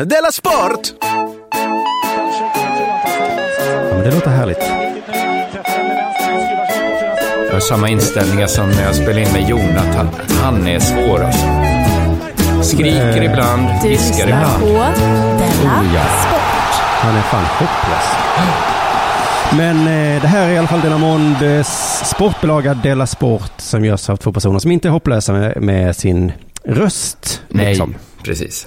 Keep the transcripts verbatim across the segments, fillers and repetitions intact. Della Sport! Ja, men det låter härligt. Jag har samma inställningar som när jag spelar in med Jonathan. Han är svår alltså. Skriker eh, ibland, viskar ibland. Du lyssnar på Della oh, ja. Sport. Han är fan hopplös. Men eh, det här är i alla fall Delamond eh, sportbelaga Della Sport som görs av två personer som inte är hopplösa med, med sin röst. Nej, liksom. Precis.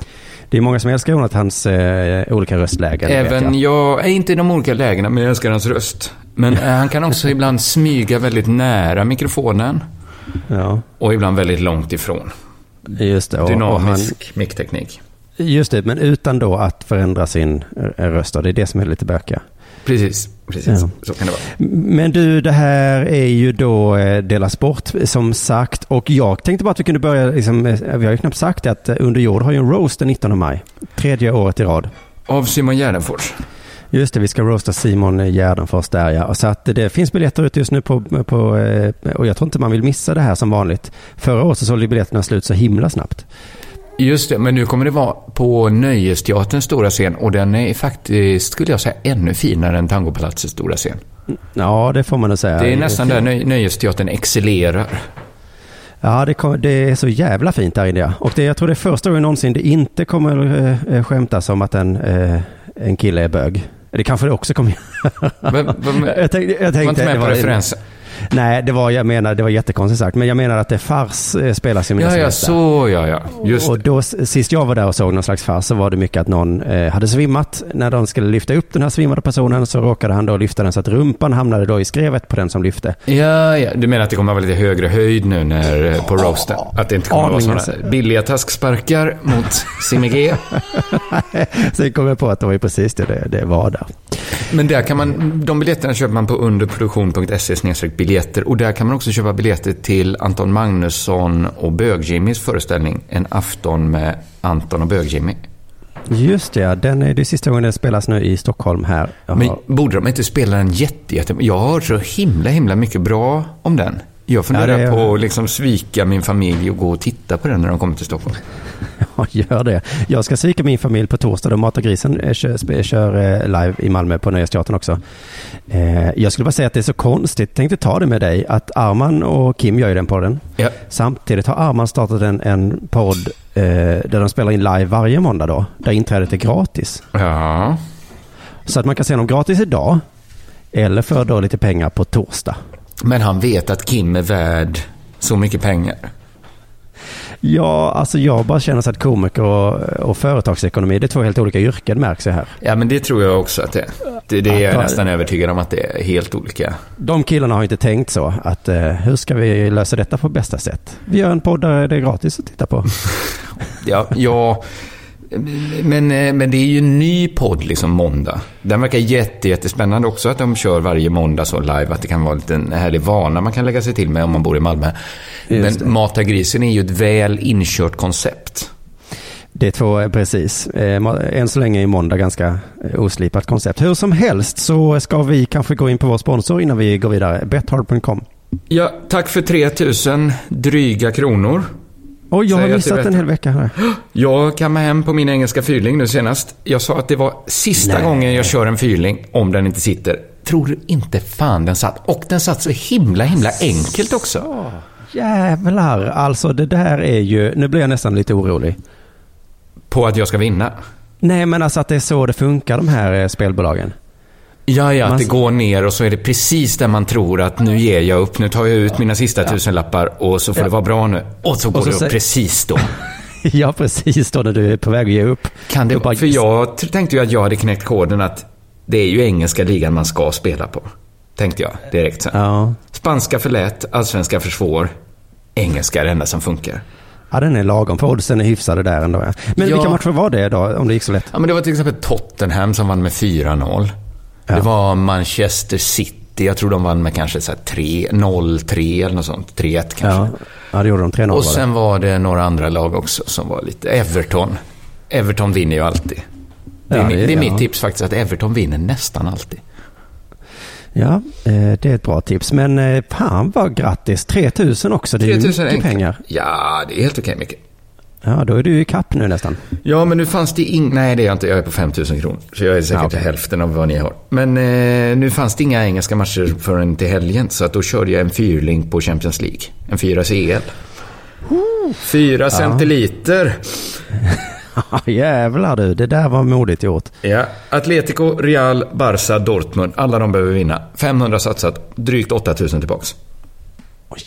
Det är många som älskar Jonathans eh, olika röstlägen. Även jag. jag är inte i de olika lägena, men jag älskar hans röst. Men eh, han kan också ibland smyga väldigt nära mikrofonen. Ja. Och ibland väldigt långt ifrån. Just det. Och, Dynamisk och han, mic-teknik. Just det, men utan då att förändra sin röst. Det är det som är lite böka. Precis, precis. Ja. Så kan det vara. Men du, det här är ju då Della Sport som sagt, och jag tänkte bara att vi kunde börja liksom, vi har ju knappt sagt att Under jord har ju en roast den nittonde maj, tredje året i rad. Av Simon Gärdenfors. Just det, vi ska roasta Simon Gärdenfors där, ja. Och så att det finns biljetter ute just nu på, på, och jag tror inte man vill missa det här som vanligt. Förra året så sålde biljetterna slut så himla snabbt. Just det, men nu kommer det vara på Nöjesteaterns stora scen, och den är faktiskt, skulle jag säga, ännu finare än Tangopalatsets stora scen. Ja, det får man nog säga. Det är nästan där nö- Nöjesteatern excellerar. Ja, det, kom, det är så jävla fint där inne. Och det, jag tror det är första gången någonsin det inte kommer äh, skämtas om att en, äh, en kille är bög. Det kanske det också kommer göra. Jag tänkte, jag tänkte, var inte med på referensen. Nej, det var jag menar det var jättekonstigt sagt, men jag menar att det fars spelas i mina ja, ja, så ja ja. Just och då sist jag var där och såg någon slags fars så var det mycket att någon eh, hade svimmat när de skulle lyfta upp den här svimmade personen, så råkade han då lyfta den så att rumpan hamnade då i skrevet på den som lyfte. Ja ja, du menar att det kommer vara lite högre höjd nu när eh, på roasten, att det inte kommer vara såna billiga tasksparkar mot Simigé. Sen kom jag på att det var ju precis det det, det var där. Men där kan man, de biljetterna köper man på underproduktion punkt se biljetter, och där kan man också köpa biljetter till Anton Magnusson och Bög-Jimmys föreställning En afton med Anton och Bög-Jimmy. Just det, den är det sista gången den spelas nu i Stockholm här. Jaha. Men borde de inte spela den jätte, jätte... Jag har hört så himla, himla mycket bra om den. Jag funderar ja, är... på att liksom svika min familj och gå och titta på den när de kommer till Stockholm. Ja, gör det. Jag ska svika min familj på torsdag då Matagrisen kör, kör live i Malmö på Nöjesteatern också. Jag skulle bara säga att det är så konstigt. Jag tänkte ta det med dig att Arman och Kim gör ju den podden. Ja. Samtidigt har Arman startat en, en podd eh, där de spelar in live varje måndag då. Där inträdet är gratis. Ja. Så att man kan se dem gratis idag eller för då lite pengar på torsdag. Men han vet att Kim är värd så mycket pengar. Ja, alltså jag bara känner så att komiker och, och företagsekonomi, det är två helt olika yrken, märks det här. Ja, men det tror jag också att det är. Det, det är jag nästan övertygad om att det är helt olika. De killarna har inte tänkt så, att eh, hur ska vi lösa detta på bästa sätt? Vi gör en podd där det är gratis att titta på. ja, ja men, men det är ju en ny podd liksom måndag. Den verkar jätte, jättespännande också att de kör varje måndag så live, att det kan vara en liten härlig vana man kan lägga sig till med om man bor i Malmö. Just men det. Matagrisen är ju ett väl inkört koncept. Det är två, precis. Än så länge är måndag ganska oslipat koncept. Hur som helst så ska vi kanske gå in på vår sponsor innan vi går vidare. Bethard punkt com. Ja, tack för tre tusen dryga kronor. Oj, jag har missat en hel vecka här. Jag kan med hem på min engelska fyrling nu senast. Jag sa att det var sista Nej. gången jag kör en fyrling om den inte sitter. Tror du inte fan den satt? Och den satt så himla, himla enkelt också. Så, jävlar, alltså det där är ju... Nu blir jag nästan lite orolig. På att jag ska vinna? Nej, men alltså att det är så det funkar, de här spelbolagen. Ja, ja, att det går ner och så är det precis där man tror att nu ger jag upp, nu tar jag ut mina sista tusenlappar och så får det vara bra nu. Och så går och så det upp säger... precis då. Ja, precis då när du är på väg att ge upp. Kan det... bara... För jag tänkte ju att jag hade knäckt koden att det är ju engelska ligan man ska spela på. Tänkte jag direkt sen. Ja. Spanska för lätt, allsvenska för svår, engelska är det enda som funkar. Ja, den är lagom, för oddsen är hyfsade där ändå. Men ja. Vilka matcher var det då, om det gick så lätt? Ja, men det var till exempel Tottenham som vann med fyra noll. Ja. Det var Manchester City. Jag tror de vann med kanske så här tre noll tre eller något sånt. tre ett kanske. Ja, ja det gjorde de. tre noll. Och sen var det några andra lag också som var lite... Everton. Everton vinner ju alltid. Det är, ja, det, min, det är ja. mitt tips faktiskt, att Everton vinner nästan alltid. Ja, det är ett bra tips. Men fan vad grattis. tre tusen också. Det är tre tusen ju mycket pengar. Ja, det är helt okej mycket. Ja, då är du i kapp nu nästan. Ja, men nu fanns det inga... Nej, det är jag inte. Jag är på femtusen kronor. Så jag är säkert ja, okay. hälften av vad ni har. Men eh, nu fanns det inga engelska matcher förrän till helgen. Så att då körde jag en fyrling på Champions League. En fyra C L. Fyra ja. centiliter. Jävlar du, det där var modigt gjort. Ja, Atletico, Real, Barca, Dortmund. Alla de behöver vinna. femhundra satsat, drygt åtta tusen tillbaks. Åh,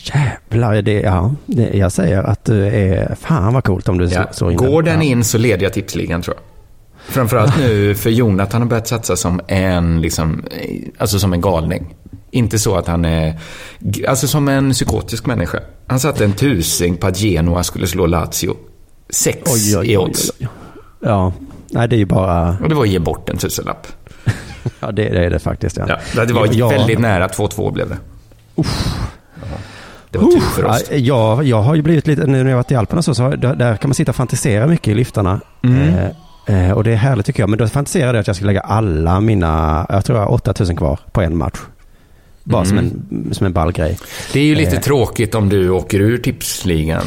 jävlar, det, ja, det, jag säger att du är... Fan vad coolt om du ja. så innan. Går den in så leder jag tipsligan, tror jag. Framförallt nu, för Jonathan har börjat satsa som en, liksom, alltså som en galning. Inte så att han är... Alltså som en psykotisk människa. Han satte en tusing på att Genoa skulle slå Lazio. Sex oj, oj, oj, i odds. Oj, oj, oj. Ja, nej det är ju bara... Och det var ju bort en tusenlapp. Ja, det, det är det faktiskt. Ja. Ja, det var ja, väldigt ja. nära, två två blev det. Uff. Det var tur för oss. Ja, jag har ju blivit lite... Nu när jag varit i Alperna så, så där, där kan man sitta och fantisera mycket i liftarna. Mm. Eh, Eh, och det är härligt tycker jag. Men då fantiserade jag att jag skulle lägga alla mina, jag tror jag har åtta tusen kvar på en match. Bara mm. som, en, som en ball grej. Det är ju lite eh. tråkigt om du åker ur tipsligan.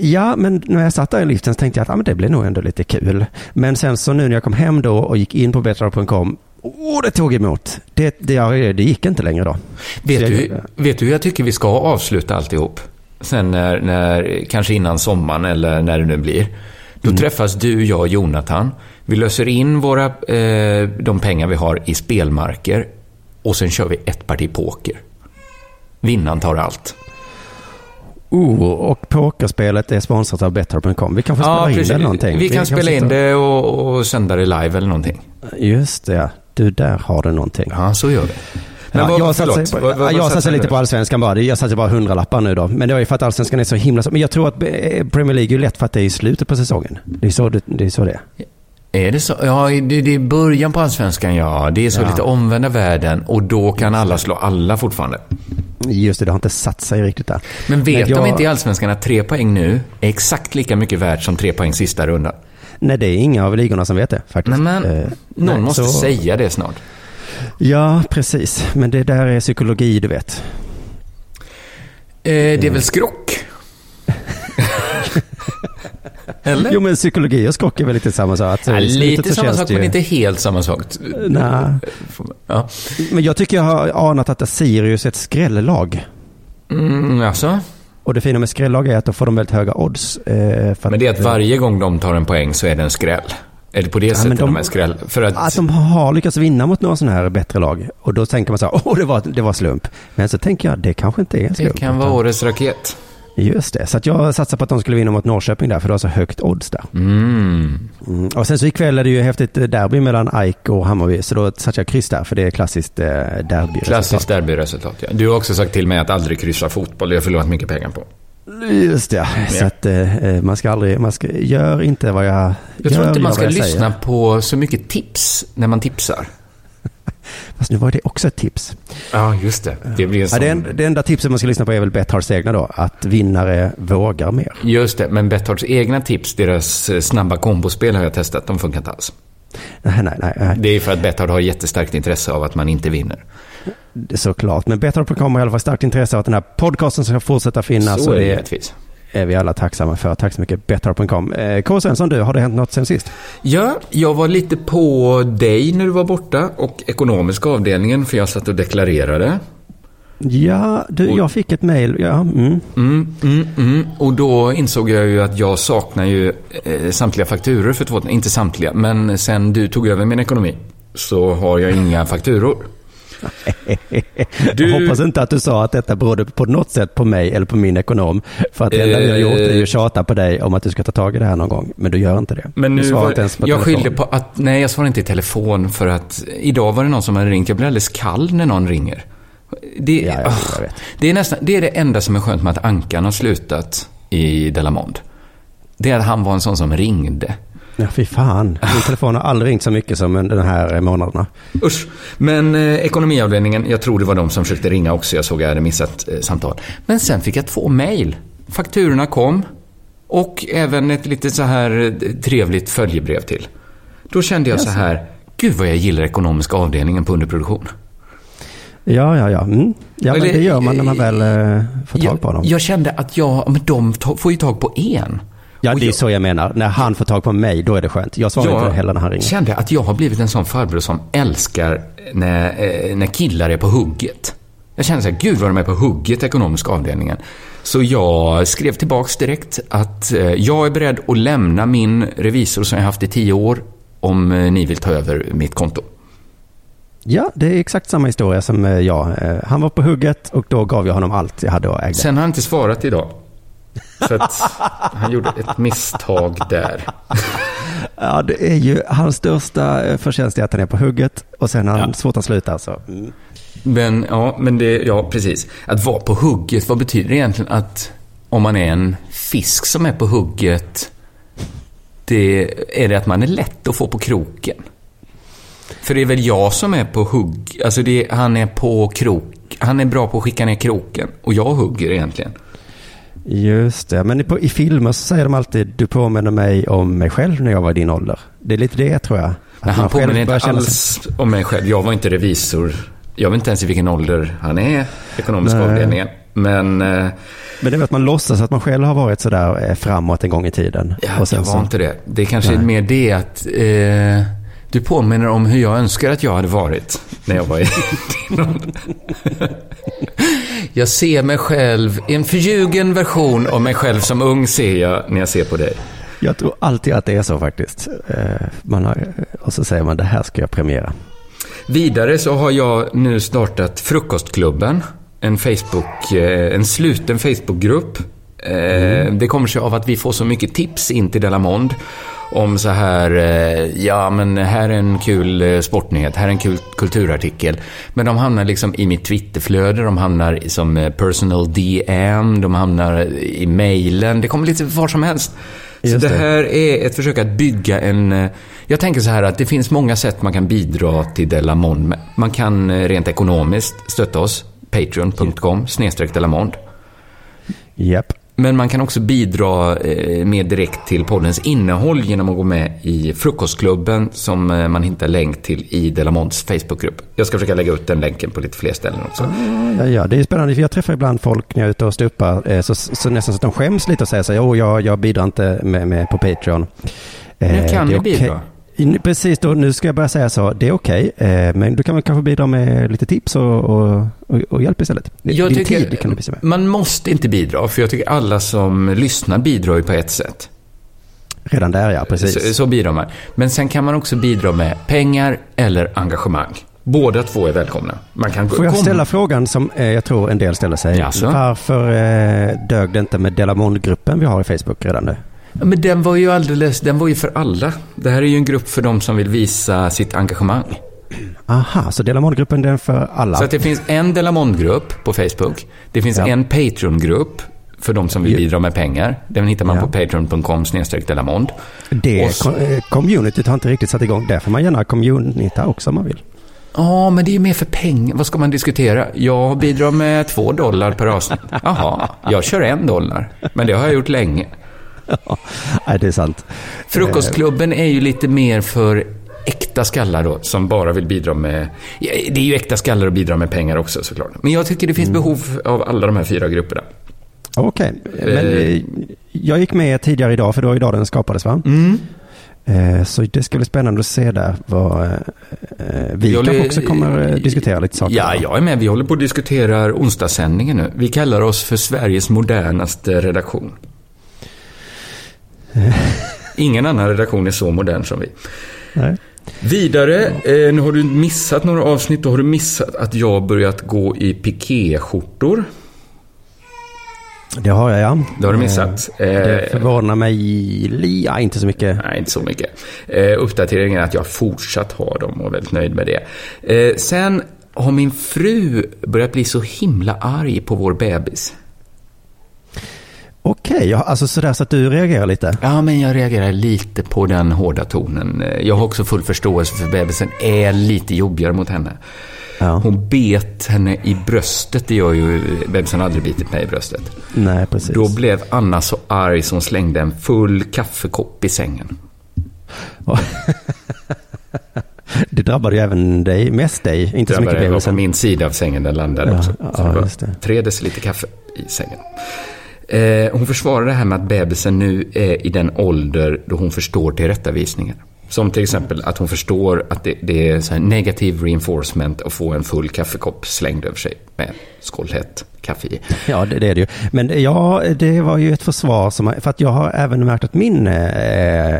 Ja, men när jag satt där i liften så tänkte jag att ah, men det blir nog ändå lite kul. Men sen så nu när jag kom hem då och gick in på bethard punkt com, åh, det tog emot. Det, det, det gick inte längre då. Vet jag, du, vet du, jag tycker vi ska avsluta alltihop. Sen när, när kanske innan sommaren eller när det nu blir. Då mm. träffas du, jag och Jonathan. Vi löser in våra, eh, de pengar vi har i spelmarker. Och sen kör vi ett parti poker. Vinnaren tar allt. Oh, och pokerspelet är sponsrat av bethard punkt com. Vi kan få spela ja, in precis. det eller någonting. Vi kan, vi kan spela in det och, och sända det live eller någonting. Just det, du där har du någonting. Ja, så gör det. Men ja, jag satsar, vad, vad, jag satsar, satsar lite på Allsvenskan bara. Jag satsar bara hundralappar nu då. Men det är ju för att Allsvenskan är så himla... Men jag tror att Premier League är lätt för att det är i slutet på säsongen. Det är så det är. Så det. Är det så? Ja, det är början på Allsvenskan, ja. Det är så ja. lite omvända världen. Och då kan alla slå alla fortfarande. Just det, det har inte satt sig riktigt där. Men vet Men jag... de inte i Allsvenskan att tre poäng nu är exakt lika mycket värt som tre poäng sista rundan? Nej, det är inga av ligorna som vet det faktiskt. Nej, men, eh, någon nej, måste så... säga det snart. Ja, precis. Men det där är psykologi, du vet. Eh, det är väl skrock? Eller? Jo, men psykologi och skrock är väl lite samma sak. Ja, lite samma sak, ju... men inte helt samma sak. Nej. Ja. Men jag tycker jag har anat att Sirius är ett skrällag. Mm, alltså? Och det fina med skrällag är att då får de väldigt höga odds. Eh, för men det är att varje gång de tar en poäng så är det en skräll. Är det på det ja, sättet de, de är skräll? För att... att de har lyckats vinna mot några sådana här bättre lag. Och då tänker man så här, åh det var, det var slump. Men så tänker jag, det kanske inte är slump. Det kan vara årets raket. Just det, så att jag satsar på att de skulle vinna mot Norrköping där. För det var så högt odds där. Mm. Mm. Och sen så ikväll är det ju häftigt derby mellan A I K och Hammarby. Så då satsar jag kryss där, för det är klassiskt eh, derbyresultat. Klassiskt derbyresultat, ja. Du har också sagt till mig att aldrig kryssa fotboll. Det har jag förlorat mycket pengar på. Just det, ja. Så att eh, man ska aldrig, man ska, gör inte vad jag Jag tror gör, inte man ska lyssna säger. på så mycket tips när man tipsar. Fast nu var det också ett tips. Ja, just det. Det blir en sån... ja, det, en, det enda tipset man ska lyssna på är väl Bethards egna då, att vinnare vågar mer. Just det, men Bethards egna tips, deras snabba kombospel har jag testat, de funkar inte alls. Nej, nej, nej. Det är för att Bethard har jättestarkt intresse av att man inte vinner. Såklart, men bethard punkt com har i alla fall starkt intresse av att den här podcasten ska fortsätta finnas. Så är det rättvis. Är vi alla tacksamma för. Tack så mycket, bethard punkt com. K. Svensson, du, har det hänt något sen sist? Ja, jag var lite på dig när du var borta och ekonomiska avdelningen, för jag satt och deklarerade. Ja, du, jag fick ett mejl. Ja, mm. Mm, mm, mm. Och då insåg jag ju att jag saknar ju eh, samtliga fakturor för två, inte samtliga, men sen du tog över min ekonomi så har jag inga fakturor. Du... Jag hoppas inte att du sa att detta berodde på något sätt på mig eller på min ekonom, för att det enda jag gjort är ju tjata på dig om att du ska ta tag i det här någon gång, men du gör inte det. Men nu var... inte ens på jag skyllde på att nej, jag svarade inte i telefon för att idag var det någon som hade ringt. Jag blir alldeles kall när någon ringer. Det, ja, jag vet, jag vet. Det är nästan det är det enda som är skönt med att Ankan har slutat i Delamond. Det är att han var en sån som ringde. Ja, fy fan. Min telefon har aldrig ringt så mycket som den här månaderna. Usch. Men eh, ekonomiavdelningen, jag tror det var de som försökte ringa också. Jag såg att jag hade missat eh, samtal. Men sen fick jag två mejl. Fakturorna kom och även ett lite så här trevligt följebrev till. Då kände jag yes. så här, gud vad jag gillar ekonomiska avdelningen på underproduktion. Ja, ja, ja. Mm. Ja, men det gör man när man väl eh, får tag på dem. Jag, jag kände att jag, men de to- får ju tag på en. Ja, det är jag, så jag menar. När han får tag på mig, då är det skönt. Jag svarar jag inte heller när han ringer. Jag kände att jag har blivit en sån farbror som älskar när, när killar är på hugget. Jag kände så här, gud vad de är på hugget, ekonomiska avdelningen. Så jag skrev tillbaks direkt att jag är beredd att lämna min revisor som jag haft i tio år om ni vill ta över mitt konto. Ja, det är exakt samma historia som jag. Han var på hugget och då gav jag honom allt jag hade och ägde. Sen har han inte svarat idag. Så att han gjorde ett misstag där. Ja, det är ju hans största förtjänst är att han är på hugget och sen har han ja. svårt att sluta. Alltså. Men, ja, men det, ja, precis. Att vara på hugget, vad betyder det egentligen? Att om man är en fisk som är på hugget, det, är det att man är lätt att få på kroken? För det är väl jag som är på hugg. Alltså det, han är på krok. Han är bra på att skicka ner kroken. Och jag hugger egentligen. Just det, men i, i filmer så säger de alltid: du påminner mig om mig själv när jag var i din ålder. Det är lite det, tror jag. Men han påminner inte alls sig om mig själv. Jag var inte revisor. Jag vet inte ens i vilken ålder han är, ekonomisk avdelningen. Men, men det är att man låtsas att man själv har varit sådär framåt en gång i tiden. Ja, och sen jag var så. Inte det. Det är kanske nej. Mer det att... Eh, du påminner om hur jag önskar att jag hade varit när jag var i någon. Jag ser mig själv, en förljugen version av mig själv som ung ser jag när jag ser på dig. Jag tror alltid att det är så faktiskt. Man har, och så säger man, det här ska jag premiera. Vidare så har jag nu startat Frukostklubben, en, Facebook, en sluten Facebookgrupp. Mm. Det kommer sig av att vi får så mycket tips in till Delamond om så här, ja men här är en kul sportnyhet, här är en kul kulturartikel, men de hamnar liksom i mitt Twitterflöde, de hamnar som personal D M, de hamnar i mejlen, det kommer lite var som helst. Så det här är ett försök att bygga en, jag tänker så här att det finns många sätt man kan bidra till Delamond. Man kan rent ekonomiskt stötta oss, patreon dot com slash delamond. Japp. Men man kan också bidra med direkt till poddens innehåll genom att gå med i Frukostklubben som man hittar länk till i Delamonds Facebookgrupp. Jag ska försöka lägga ut den länken på lite fler ställen också. Ja, ja, ja. Det är spännande, för jag träffar ibland folk när jag är ute och stupar så, så nästan så att de skäms lite och säger så här, oh, jag, jag bidrar inte med, med på Patreon. Nu kan vi okay. bidra. Precis, då, nu ska jag börja säga så, det är okej, okay, men du kan väl kanske bidra med lite tips och, och, och hjälp istället. Jag Din tycker, tid kan du bidra med. Man måste inte bidra, för jag tycker alla som lyssnar bidrar ju på ett sätt. Redan där, ja, precis. Så, så bidrar man. Men sen kan man också bidra med pengar eller engagemang. Båda två är välkomna. Man kan Får jag komma. ställa frågan som eh, jag tror en del ställer sig? Jaså? Varför eh, dög det inte med Delamond-gruppen vi har i Facebook redan nu? Men den var ju alldeles, den var ju för alla. Det här är ju en grupp för de som vill visa sitt engagemang. Aha, så Delamond-gruppen, den är för alla. Så att det finns en Delamond-grupp på Facebook. Det finns ja. en Patreon-grupp för de som vill bidra med pengar. Den hittar man ja. på patreon dot com slash delamond. Det så... communityt har inte riktigt satt igång. Där får man gärna communita också om man vill. Ja, oh, men det är ju mer för pengar. Vad ska man diskutera? Jag bidrar med två dollar per avsnitt. Jaha, jag kör en dollar. Men det har jag gjort länge. Ja, det är sant. Frukostklubben är ju lite mer för äkta skallar då, som bara vill bidra med. Det är ju äkta skallar och bidra med pengar också, såklart. Men jag tycker det finns behov av alla de här fyra grupperna. Okej, okay. men eh. jag gick med tidigare idag, för då idag den skapades, va? Mm. Så det ska bli spännande att se där vad vi håller, också kommer att diskutera lite saker. Ja, jag är med. Vi håller på att diskutera onsdagssändningen nu. Vi kallar oss för Sveriges modernaste redaktion. Ingen annan redaktion är så modern som vi. Nej. Vidare, eh, nu har du missat några avsnitt. Då har du missat att jag börjat gå i pikéskjortor. Det har jag, ja. Det har du missat. Eh, det förvånar mig, ja, inte så mycket. Nej, inte så mycket. Eh, uppdateringen är att jag fortsatt har dem och är väldigt nöjd med det. Eh, sen har min fru börjat bli så himla arg på vår bebis. Okej, ja, alltså sådär så att du reagerar lite. Ja, men jag reagerar lite på den hårda tonen. Jag har också full förståelse för bebisen är lite jobbigare mot henne. Ja. Hon bet henne i bröstet. Det gör ju, bebisen aldrig bitit mig i bröstet. Nej, precis. Då blev Anna så arg som slängde en full kaffekopp i sängen. Det drabbade ju även dig, mest dig. Inte så mycket bebisen. Det var på min sida av sängen den landade ja, också. Ja, det var just det. Tre deciliter kaffe i sängen. Eh, hon försvarar det här med att bebisen nu är i den ålder då hon förstår tillrättavisningar. Som till exempel att hon förstår att det, det är så här negativ reinforcement att få en full kaffekopp slängd över sig med skålhett kaffe i. Ja, det, det är det ju. Men ja, det var ju ett försvar som, för att jag har även märkt att min eh,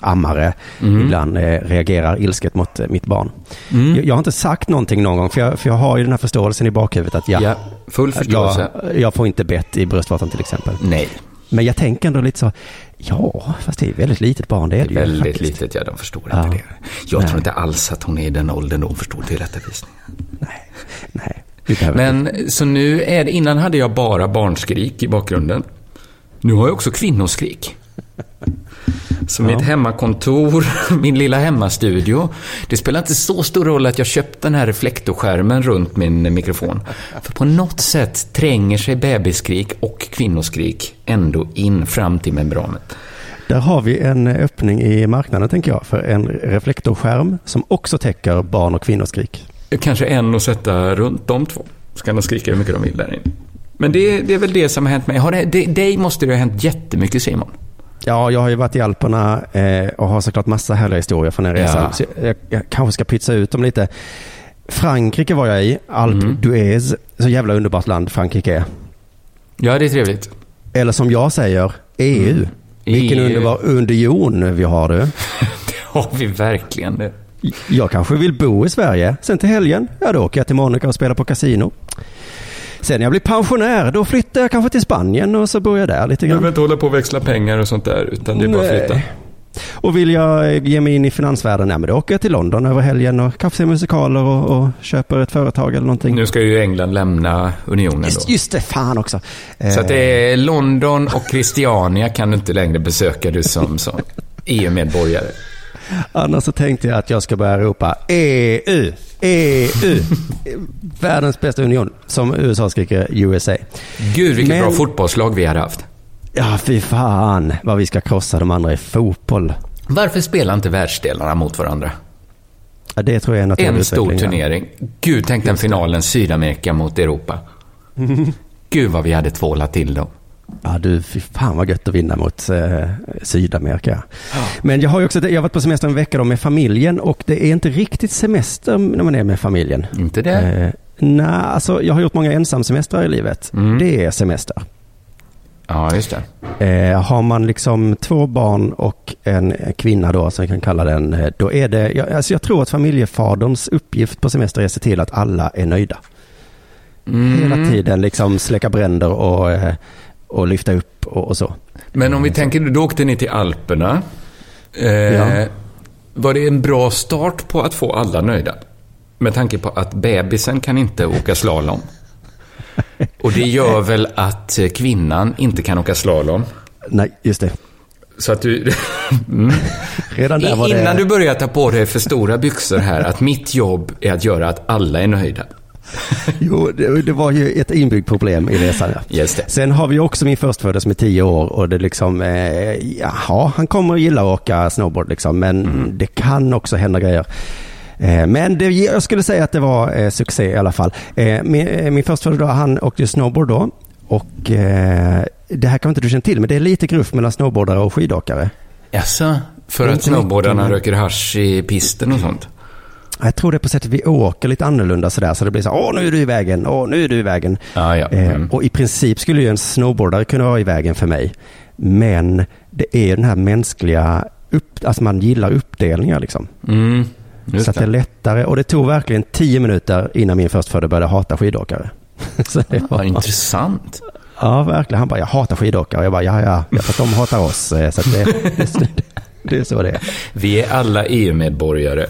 ammare mm. ibland eh, reagerar ilsket mot eh, mitt barn. Mm. Jag, jag har inte sagt någonting någon gång, för jag, för jag har ju den här förståelsen i bakhuvudet att jag, ja, full förståelse. Jag, jag får inte bett i bröstvårtan till exempel. Nej. Men jag tänker ändå lite så, ja, fast det är väldigt litet barn. Det är, det är ju väldigt faktiskt litet, ja, de förstår inte ja. det. Jag nej. tror inte alls att hon är i den åldern då hon förstår tillrättavisningen. Nej, nej. Men det. Så nu är det, innan hade jag bara barnskrik i bakgrunden. Nu har jag också kvinnoskrik. Så ja. mitt hemmakontor, min lilla hemmastudio. Det spelar inte så stor roll att jag köpt den här reflektorskärmen runt min mikrofon. För på något sätt tränger sig bebisskrik och kvinnoskrik ändå in fram till membranet. Där har vi en öppning i marknaden, tänker jag, för en reflektorskärm som också täcker barn- och kvinnoskrik. Kanske en att sätta runt de två. Så kan de skrika hur mycket de vill där inne. Men det, det är väl det som har hänt mig. Har det, det, dig måste det ha hänt jättemycket, Simon. Ja, jag har ju varit i Alperna eh, och har såklart massa härliga historier från den resan. Ja. Så jag, jag, jag kanske ska pytsa ut dem lite. Frankrike var jag i, Alpe mm. d'Huez. Så jävla underbart land Frankrike är. Ja, det är trevligt. Eller som jag säger, E U. Mm. Vilken E U. Underbar union vi har, du. Det har vi verkligen det. Jag kanske vill bo i Sverige. Sen till helgen, ja, då åker jag till Monaco och spelar på kasino. Sen när jag blir pensionär, då flyttar jag kanske till Spanien och så bor jag där lite grann. Du vill inte hålla på att växla pengar och sånt där, utan det är bara att flytta. Och vill jag ge mig in i finansvärlden, nej, men då åker jag till London över helgen och kaffar musikaler och, och köper ett företag eller någonting. Nu ska ju England lämna unionen då. Just, just det, fan också. Så att det är London och Christiania kan du inte längre besöka du som, som E U-medborgare. Annars så tänkte jag att jag ska börja ropa E U, E U, världens bästa union, som U S A skriker U S A. Gud, vilket Men... bra fotbollslag vi hade haft. Ja, fy fan, vad vi ska krossa de andra i fotboll. Varför spelar inte världsdelarna mot varandra? Ja, det tror jag är en utveckling. stor turnering. Gud, tänk den finalen Sydamerika mot Europa. Gud, vad vi hade tvålat till dem. Ja du, fy fan vad gött att vinna mot eh, Sydamerika. Ja. Men jag har ju också, jag har varit på semester en vecka då med familjen, och det är inte riktigt semester när man är med familjen. Inte det? Eh, nej, alltså jag har gjort många ensamsemestrar i livet. Mm. Det är semester. Ja, just det. Eh, har man liksom två barn och en kvinna då, som vi kan kalla den, då är det, jag, alltså jag tror att familjefaderns uppgift på semester är att se till att alla är nöjda. Mm. Hela tiden liksom släcka bränder och eh, och lyfta upp och, och så. Men om vi tänker, då åkte ni till Alperna. Eh, ja. Var det en bra start på att få alla nöjda? Med tanke på att bebisen kan inte åka slalom. Och det gör väl att kvinnan inte kan åka slalom? Nej, just det. Så att du... mm. Redan där var det... Innan du börjar ta på dig för stora byxor här, att mitt jobb är att göra att alla är nöjda. Jo, det, det var ju ett inbyggt problem i resan. Just det. Sen har vi också min förstfödda som är tio år, och det liksom eh, jaha, han kommer att gilla att åka snowboard liksom, men mm. det kan också hända grejer. Eh, men det, jag skulle säga att det var eh, succé i alla fall. Eh, min min förstfödda, han åkte snowboard då, och eh, det här kan inte du känna till, men det är lite gruff mellan snowboardare och skidåkare. Jaså, för att snowboardarna mycket, men... röker hasch i pisten och sånt. Jag tror det är på sättet vi åker lite annorlunda sådär, så det blir så, åh nu är du i vägen, åh nu är du i vägen. Ah, ja. mm. eh, och i princip skulle ju en snowboardare kunna vara i vägen för mig. Men det är den här mänskliga, upp, alltså man gillar uppdelningar liksom. Mm. Så att det är lättare, och det tog verkligen tio minuter innan min förstfödde började hata skidåkare. Så det var ah, intressant. Ja, verkligen. Han bara, jag hatar skidåkare. Och jag bara, ja, ja, jag för att de hatar oss. Så att det, det, det är så det är. Vi är alla E U-medborgare.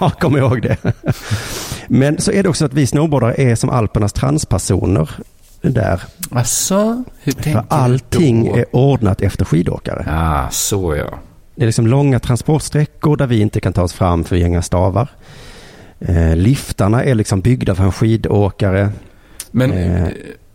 Ja, kom ihåg det. Men så är det också att vi snowboardare är som Alpernas transpersoner där. Alltså, hur tänker du? För allting är ordnat efter skidåkare. Ja, ah, så ja. Det är liksom långa transportsträckor där vi inte kan ta oss fram för gänga stavar. Eh, liftarna är liksom byggda för en skidåkare. Men... Eh,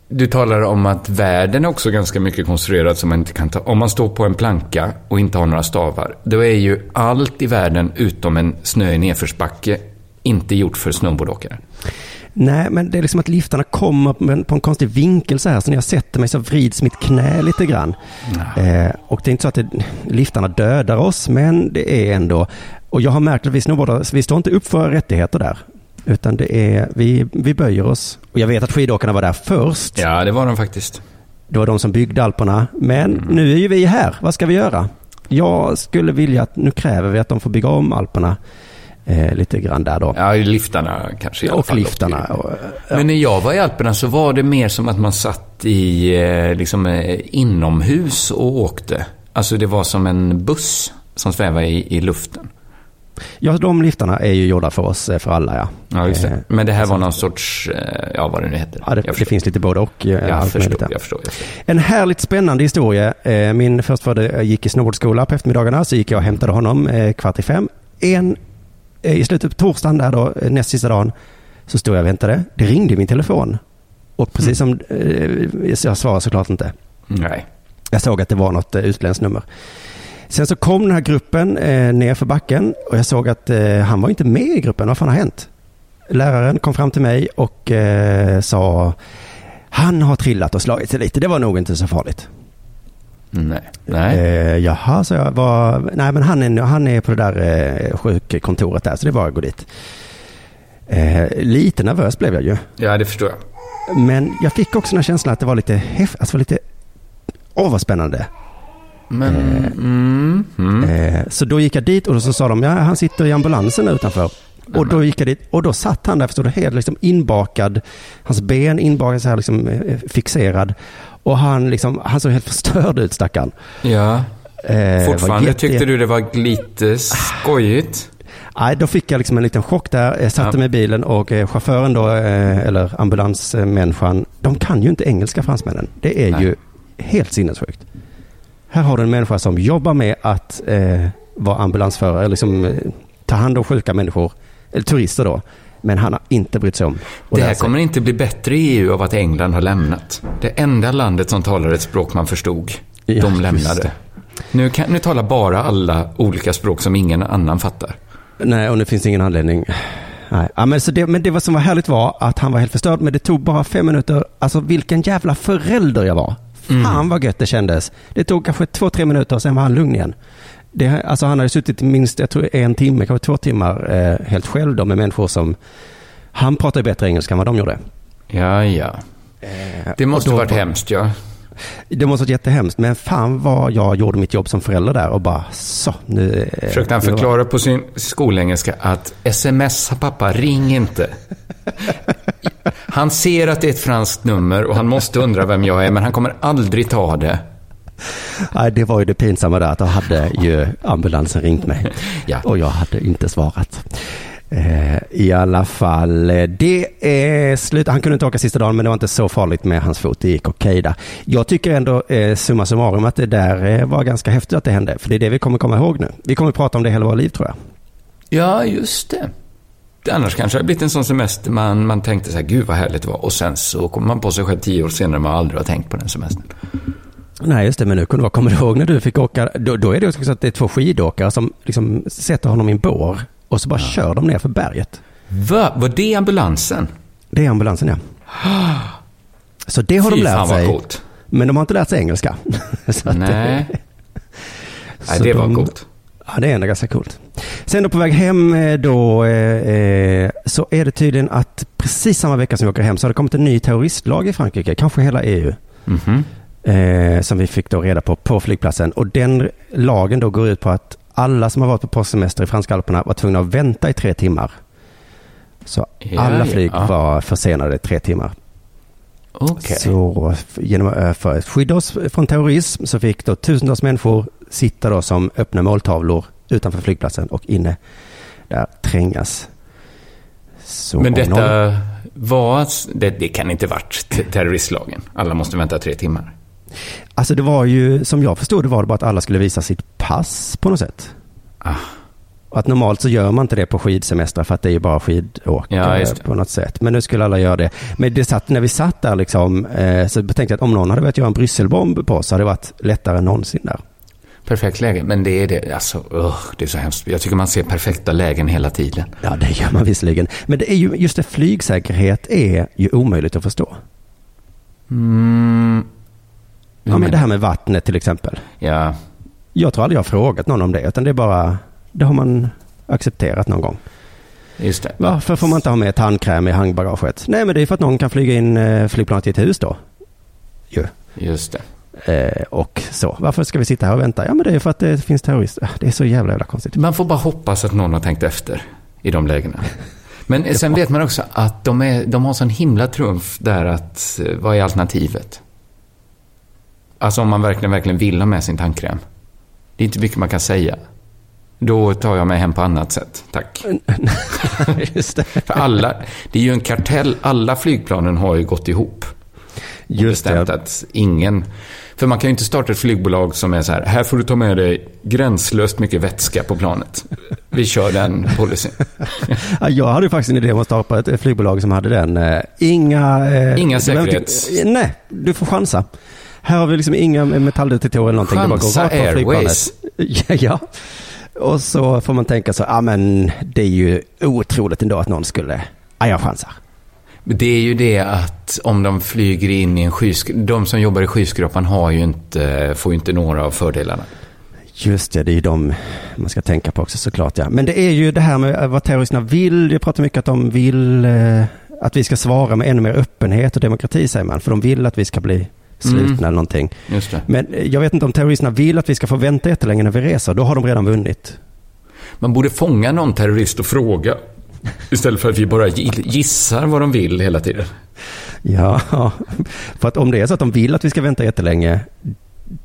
Du talar om att världen är också ganska mycket konstruerad som man inte kan ta. Om man står på en planka och inte har några stavar, då är ju allt i världen utom en snö i nedförsbacke inte gjort för snowboardåkare. Nej, men det är liksom att liftarna kommer på en konstig vinkel så här. Så när jag sätter mig så vrids mitt knä lite grann. Mm. Eh, och det är inte så att det, liftarna dödar oss, men det är ändå... Och jag har märkt att vi snowboardar, vi står inte upp för rättigheter där. Utan det är, vi, vi böjer oss. Och jag vet att skidåkarna var där först. Ja, det var de faktiskt. Det var de som byggde Alperna. Men mm. nu är ju vi här. Vad ska vi göra? Jag skulle vilja att, nu kräver vi att de får bygga om Alperna. Eh, lite grann där då. Ja, liftarna kanske i alla och fall. Liftarna, och ja. Men när jag var i Alperna så var det mer som att man satt i eh, liksom, eh, inomhus och åkte. Alltså det var som en buss som svävade i, i luften. Ja, de liftarna är ju gjorda för oss, för alla, ja. Ja, just det. Men det här var någon sorts, ja, vad det nu heter. Ja, det, det finns lite både och. Jag, jag, förstår, jag, förstår, jag förstår. En härligt spännande historia. Min förstfödde gick i snowboardskola på eftermiddagarna, så gick jag och hämtade honom kvart i fem. En, i slutet på torsdagen där då, näst sista dagen, så stod jag och väntade. Det ringde min telefon. Och precis som, mm. jag svarade såklart inte. Nej. Jag såg att det var något utländskt nummer. Sen så kom den här gruppen eh, ner för backen och jag såg att eh, han var inte med i gruppen. Vad fan har hänt? Läraren kom fram till mig och eh, sa han har trillat och slagit sig lite. Det var nog inte så farligt. Nej. Nej. Eh, jaha, så jag var... Nej, men han är, han är på det där eh, sjukkontoret där, så det var att gå dit. Eh, lite nervös blev jag ju. Ja, det förstår jag. Men jag fick också den här känslan att det var lite häftigt. Alltså lite... Åh, vad spännande. Men, eh, mm, mm. Eh, så då gick jag dit och så sa de ja, han sitter i ambulansen utanför. Nej, och då gick jag dit och då satt han där, förstod du, helt liksom inbakad, hans ben inbakade så här liksom fixerad, och han liksom, han såg helt förstörd ut, stackaren. Ja. Eh, Fortfarande jätte... tyckte du det var lite skojigt? Nej, då fick jag liksom en liten chock där. Jag satte ja. mig i bilen och eh, chauffören då eh, eller ambulansmänniskan, de kan ju inte engelska, fransmännen. Det är Nej. ju helt sinnessjukt. Här har du en människa som jobbar med att eh, vara ambulansförare eller liksom, eh, ta hand om sjuka människor eller turister då, men han har inte brytt sig om. Det här kommer inte bli bättre i E U av att England har lämnat. Det enda landet som talar ett språk man förstod, ja, de lämnade. Nu, kan, nu talar bara alla olika språk som ingen annan fattar. Nej, och nu finns ingen anledning. Nej. Ja, men, så det, men det var som var härligt var att han var helt förstörd, men det tog bara fem minuter. Alltså vilken jävla förälder jag var. Mm. Han var gött, det kändes. Det tog kanske två, tre minuter och sen var han lugn igen. Det, alltså han hade suttit minst, jag tror en timme, kanske två timmar eh, helt själv då, med människor som... Han pratade bättre engelska än vad de gjorde. Ja, ja. Det måste ha varit hemskt, ja. Det måste ha varit jättehemskt, men fan vad jag gjorde mitt jobb som förälder där och bara så. Nu, försökte han förklara var... på sin skolengelska att sms, pappa, ring inte. Han ser att det är ett franskt nummer och han måste undra vem jag är, men han kommer aldrig ta det. Nej, det var ju det pinsamma där, att då hade ju ambulansen ringt mig ja. och jag hade inte svarat. I alla fall, det är slut. Han kunde inte åka sista dagen, men det var inte så farligt med hans fot. Det gick okej där. Jag tycker ändå summa summarum att det där var ganska häftigt att det hände. För det är det vi kommer komma ihåg nu. Vi kommer prata om det hela vårt liv, tror jag. Ja, just det. Annars kanske det har blivit en sån semester man, man tänkte så här, gud vad härligt det var. Och sen så kommer man på sig själv tio år senare, man aldrig har tänkt på den semestern. Nej, just det, men nu kunde jag komma ihåg när du fick åka. Då, då är det också så att det är två skidåkare som liksom sätter honom i en bår. Och så bara ja. kör de ner för berget. Va? Var det ambulansen? Det är ambulansen, ja. Så det har Fy de lärt sig. Coolt. Men de har inte lärt sig engelska. så att, Nej. Nej, det var de, coolt. Ja, det är ändå ganska coolt. Sen då på väg hem då, eh, så är det tydligen att precis samma vecka som vi åker hem så har det kommit en ny terroristlag i Frankrike. Kanske hela E U. Mm-hmm. Eh, som vi fick då reda på på flygplatsen. Och den lagen då går ut på att alla som har varit på postsemester i franska Alperna var tvungna att vänta i tre timmar. Så ja, alla flyg ja. var försenade i tre timmar. Okay. Så genom att för att skydda oss från terrorism så fick då tusentals människor sitta då som öppna måltavlor utanför flygplatsen och inne där trängas. Så men detta någon... var... Det, det kan inte varit terroristlagen. Alla måste vänta tre timmar. Alltså det var ju, som jag förstod det, var det bara att alla skulle visa sitt pass på något sätt. Ah. Och att normalt så gör man inte det på skidsemester för att det är ju bara skidåkare ja, på något sätt. Men nu skulle alla göra det. Men det satt, när vi satt där liksom, eh, så tänkte jag att om någon hade velat göra en Brysselbomb på så hade det varit lättare än någonsin där. perfekt läge. Men det är det, alltså, oh, det är så hemskt. Jag tycker man ser perfekta lägen hela tiden. Ja, det gör man visserligen. Men det är ju, just det, flygsäkerhet är ju omöjligt att förstå. Mm. Ja, men, men det här med vattnet till exempel. Ja. Jag tror aldrig jag har frågat någon om det, utan det är bara, det har man accepterat någon gång. Just det. Varför får man inte ha med tandkräm i hangbagaget? Nej, men det är för att någon kan flyga in flygplanet i ett hus då. Jo. Just det. Eh, och så. Varför ska vi sitta här och vänta? Ja, men det är för att det finns terrorister. Det är så jävla, jävla konstigt. Man får bara hoppas att någon har tänkt efter i de lägena. Men sen vet man också att de, är, de har sån himla trumf där att, vad är alternativet? Alltså om man verkligen, verkligen vill ha med sin tandkräm. Det är inte mycket man kan säga. Då tar jag mig hem på annat sätt, tack. Just det. För alla, det är ju en kartell, alla flygplanen har ju gått ihop. Just det. Att ingen, för man kan ju inte starta ett flygbolag som är så här, här får du ta med dig gränslöst mycket vätska på planet. Vi kör den policyn. Ja, jag hade ju faktiskt en idé om att starta ett flygbolag som hade den. Inga... Eh, Inga säkerhet. Du, nej, du får chansa. Här har vi liksom inga metalldetektorer eller någonting. Chansa det bara går Airways. Ja, ja. Och så får man tänka så, ja ah, men det är ju otroligt ändå att någon skulle, ja jag chansar. Det är ju det att om de flyger in i en skyskrapa, de som jobbar i skyskrapan har ju inte, får ju inte några av fördelarna. Just det, det är ju de man ska tänka på också såklart, ja. Men det är ju det här med vad terroristerna vill, jag pratar mycket att de vill att vi ska svara med ännu mer öppenhet och demokrati säger man, för de vill att vi ska bli slutna mm. eller någonting. Just det. Men jag vet inte om terroristerna vill att vi ska få vänta jättelänge när vi reser. Då har de redan vunnit. Man borde fånga någon terrorist och fråga istället för att vi bara gissar vad de vill hela tiden. Ja, för att om det är så att de vill att vi ska vänta jättelänge,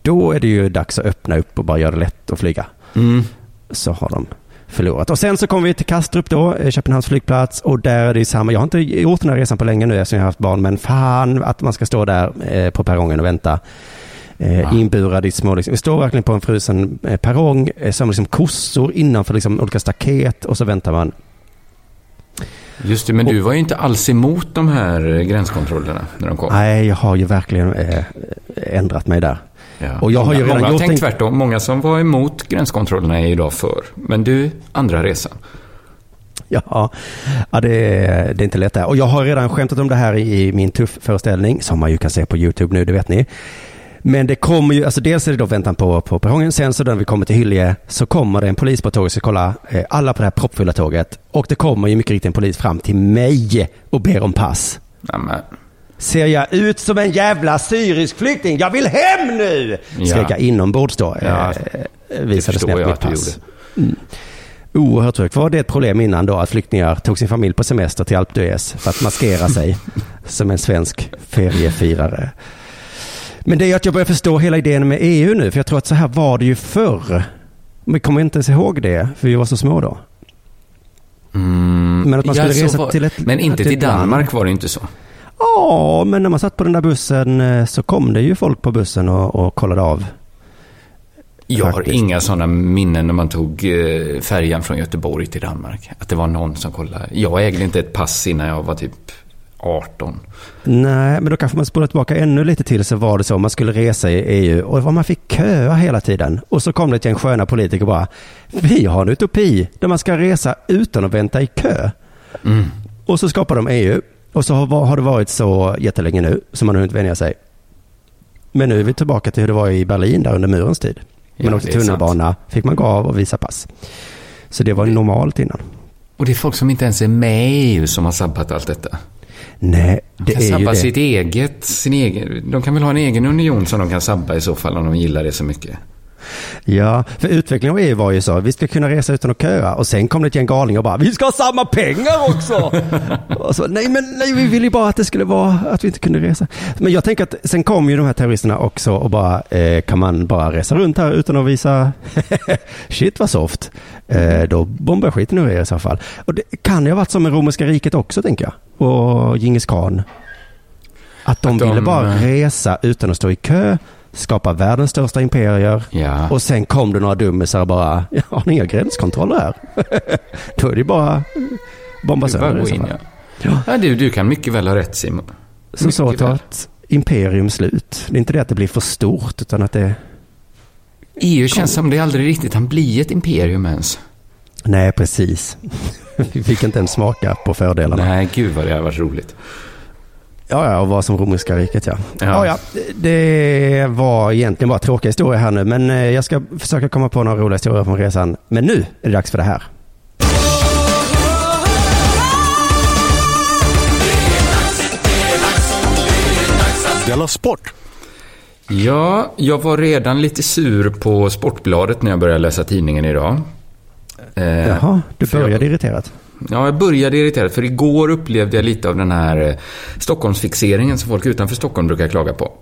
då är det ju dags att öppna upp och bara göra det lätt att flyga. Mm. Så har de förlorat. Och sen så kommer vi till Kastrup då, Köpenhamns flygplats, och där är det ju samma. Jag har inte gjort den här resan på länge nu eftersom jag har haft barn, men fan att man ska stå där eh, på perrongen och vänta. Eh, wow. Inburad i små, liksom. Vi står verkligen på en frusen eh, perrong eh, som liksom kossor innanför liksom, olika staket och så väntar man. Just det, men och, du var ju inte alls emot de här gränskontrollerna när de kom. Nej, jag har ju verkligen eh, ändrat mig där. Ja. Och jag har ju redan många, gjort tänkt en... tvärtom. Många som var emot gränskontrollerna är idag för. Men du, andra resan. Ja, ja det, är, det är inte lätt där. Och jag har redan skämtat om det här i min tuff föreställning som man ju kan se på YouTube nu, det vet ni. Men det kommer ju, alltså dels är det då väntan på, på perrongen. Sen så när vi kommer till Hyllie så kommer det en polis på tåget. Så kolla eh, alla på det här proppfulla tåget. Och det kommer ju mycket riktigt en polis fram till mig och ber om pass. Amen. Ser jag ut som en jävla syrisk flykting? Jag vill hem nu! Skrek jag inombords då. Ja, eh, visade snabbt mitt pass. Mm. Oerhört högt. Var det ett problem innan då att flyktingar tog sin familj på semester till Alpdöes för att maskera sig som en svensk feriefirare? Men det är att jag börjar förstå hela idén med E U nu. För jag tror att så här var det ju förr. Vi kommer inte ens ihåg det, för vi var så små då. Mm. Men att man skulle ja, resa var... till ett... Men inte till Danmark var det inte så. Ja, men när man satt på den där bussen så kom det ju folk på bussen och, och kollade av. Jag har Faktiskt. inga sådana minnen när man tog färjan från Göteborg till Danmark. Att det var någon som kollade. Jag ägde inte ett pass innan jag var typ arton. Nej, men då kanske man spolar tillbaka ännu lite till, så var det så man skulle resa i E U och man fick köa hela tiden. Och så kom det en sköna politiker bara, vi har en utopi där man ska resa utan att vänta i kö. Mm. Och så skapar de E U. Och så har, har det varit så jättelänge nu som man nu inte vänjer sig. Men nu är vi tillbaka till hur det var i Berlin där under murens tid. Ja, men också tunnelbana fick man gå av och visa pass. Så det var det, normalt innan. Och det är folk som inte ens är med i E U som har sabbat allt detta. Nej, det de kan är sabba ju det. sitt eget, sin egen. De kan väl ha en egen union som de kan sabba i så fall om de gillar det så mycket. Ja, för utvecklingen av E U var ju så, vi ska kunna resa utan att köra, och sen kom det en galning och bara, vi ska ha samma pengar också. Och så, nej men nej, vi ville ju bara att det skulle vara att vi inte kunde resa. Men jag tänker att sen kom ju de här terroristerna också och bara eh, kan man bara resa runt här utan att visa shit vad soft. Eh, då bombar skiten ur er i så fall. Och det kan ju ha varit som i romerska riket också, tänker jag. Och Genghis Khan. Att de, att de ville bara resa utan att stå i kö. Skapa världens största imperier. Ja. Och sen kom det några dummisar och bara, jag har inga gränskontroller här. Då är det bara bomba sönder. Ja. Ja. Ja, du, du kan mycket väl ha rätt, Simon. Som så att imperium slut. Det är inte det att det blir för stort, utan att det E U känns som det aldrig riktigt han blir ett imperium ens. Nej, precis. Vi fick inte ens smaka på fördelarna. Nej, gud vad det här var roligt. Ja, ja, och vad som romerska riket, ja. Ja. Ja, ja. Det var egentligen bara tråkiga historier här nu, men jag ska försöka komma på några roliga historier från resan. Men nu är det dags för det här. Della Sport. Ja, jag var redan lite sur på Sportbladet när jag började läsa tidningen idag. Eh, Jaha, du började jag, irriterat. Ja, jag började irriterat för igår upplevde jag lite av den här Stockholmsfixeringen som folk utanför Stockholm brukar klaga på.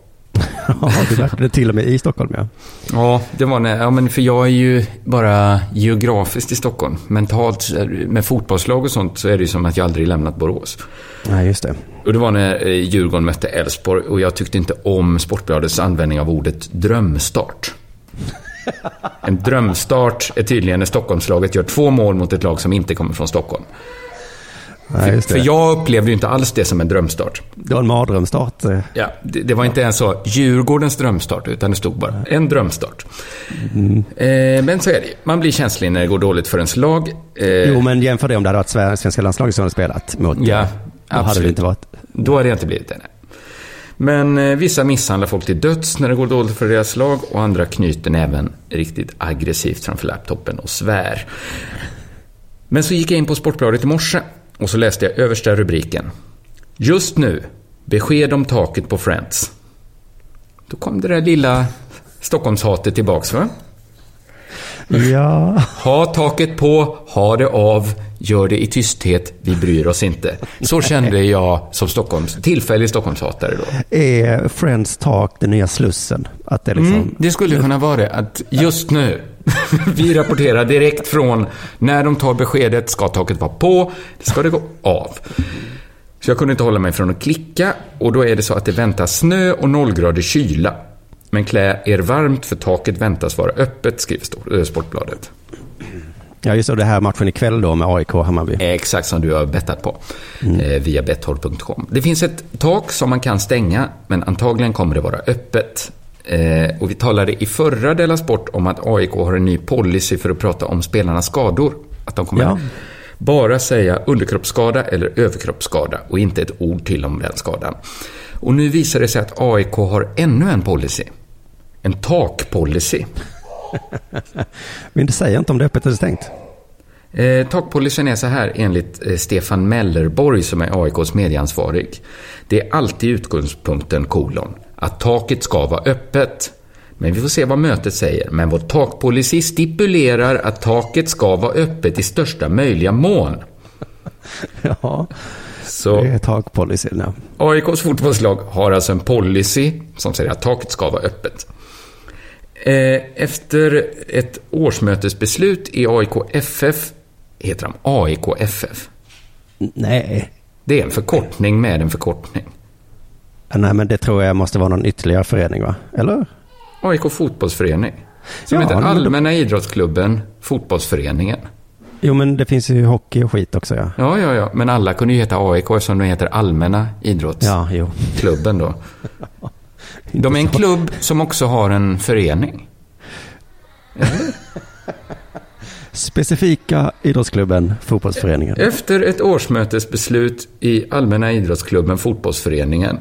Ja, du verkade till och med i Stockholm, ja. Ja, det var när, ja, men för jag är ju bara geografiskt i Stockholm. Mentalt, med fotbollslag och sånt, så är det ju som att jag aldrig lämnat Borås. Nej, just det. Och det var när Djurgården mötte Elfsborg och jag tyckte inte om Sportbladets användning av ordet drömstart. En drömstart är tydligen när Stockholmslaget gör två mål mot ett lag som inte kommer från Stockholm. Nej, för jag upplevde ju inte alls det som en drömstart. Det var en mardrömstart. Ja, det, det var inte ens så Djurgårdens drömstart, utan det stod bara en drömstart. Mm. Eh, men så är det ju. Man blir känslig när det går dåligt för ens lag. Eh, jo, men jämför det om det hade varit svenska landslaget som hade spelat mot. Ja, då hade det inte varit. Då hade det inte blivit det, nej. Men eh, vissa misshandlar folk till döds när det går dåligt för deras lag, och andra knyter även riktigt aggressivt framför laptopen och svär. Men så gick jag in på Sportbladet i morse och så läste jag översta rubriken. Just nu, besked om taket på Friends. Då kom det där lilla Stockholmshatet tillbaks, va? Ja. Ha taket på, ha det av, gör det i tysthet, vi bryr oss inte. Så kände jag som Stockholms, tillfällig Stockholmshatare då. Är Friends tak den nya Slussen? Att det, liksom... mm, det skulle kunna vara det, att just nu vi rapporterar direkt från när de tar beskedet, ska taket vara på, det ska det gå av. Så jag kunde inte hålla mig från att klicka, och då är det så att det väntas snö och nollgrader kyla. Men klä er varmt för taket väntas vara öppet, skriver Sportbladet. Ja, just det, här matchen ikväll då med A I K Hammarby. Exakt, som du har bettat på mm. via bethard punkt com. Det finns ett tak som man kan stänga, men antagligen kommer det vara öppet. Eh, och vi talade i förra Della Sport om att A I K har en ny policy för att prata om spelarnas skador. Att de kommer ja. bara säga underkroppsskada eller överkroppsskada och inte ett ord till om den skadan. Och nu visar det sig att A I K har ännu en policy. En takpolicy. Men det säger inte om det är öppet eller stängt. Eh, takpolicyn är så här enligt eh, Stefan Mellerborg som är A I Ks medieansvarig. Det är alltid utgångspunkten kolon. Att taket ska vara öppet. Men vi får se vad mötet säger. Men vår takpolicy stipulerar att taket ska vara öppet i största möjliga mån. Ja, så det är takpolicyn. Ja. A I Ks fotbollslag har alltså en policy som säger att taket ska vara öppet. Efter ett årsmötesbeslut i A I K F F, heter de A I K F F? Nej. Det är en förkortning med en förkortning. Nej, men det tror jag måste vara någon ytterligare förening, va? Eller? A I K fotbollsförening. Som ja, heter Allmänna men... idrottsklubben fotbollsföreningen. Jo, men det finns ju hockey och skit också, ja. Ja, ja, ja. Men alla kunde ju heta A I K som nu heter Allmänna idrottsklubben då. De är en klubb som också har en förening. Specifika idrottsklubben, fotbollsföreningen. Efter ett årsmötesbeslut i Allmänna idrottsklubben, fotbollsföreningen.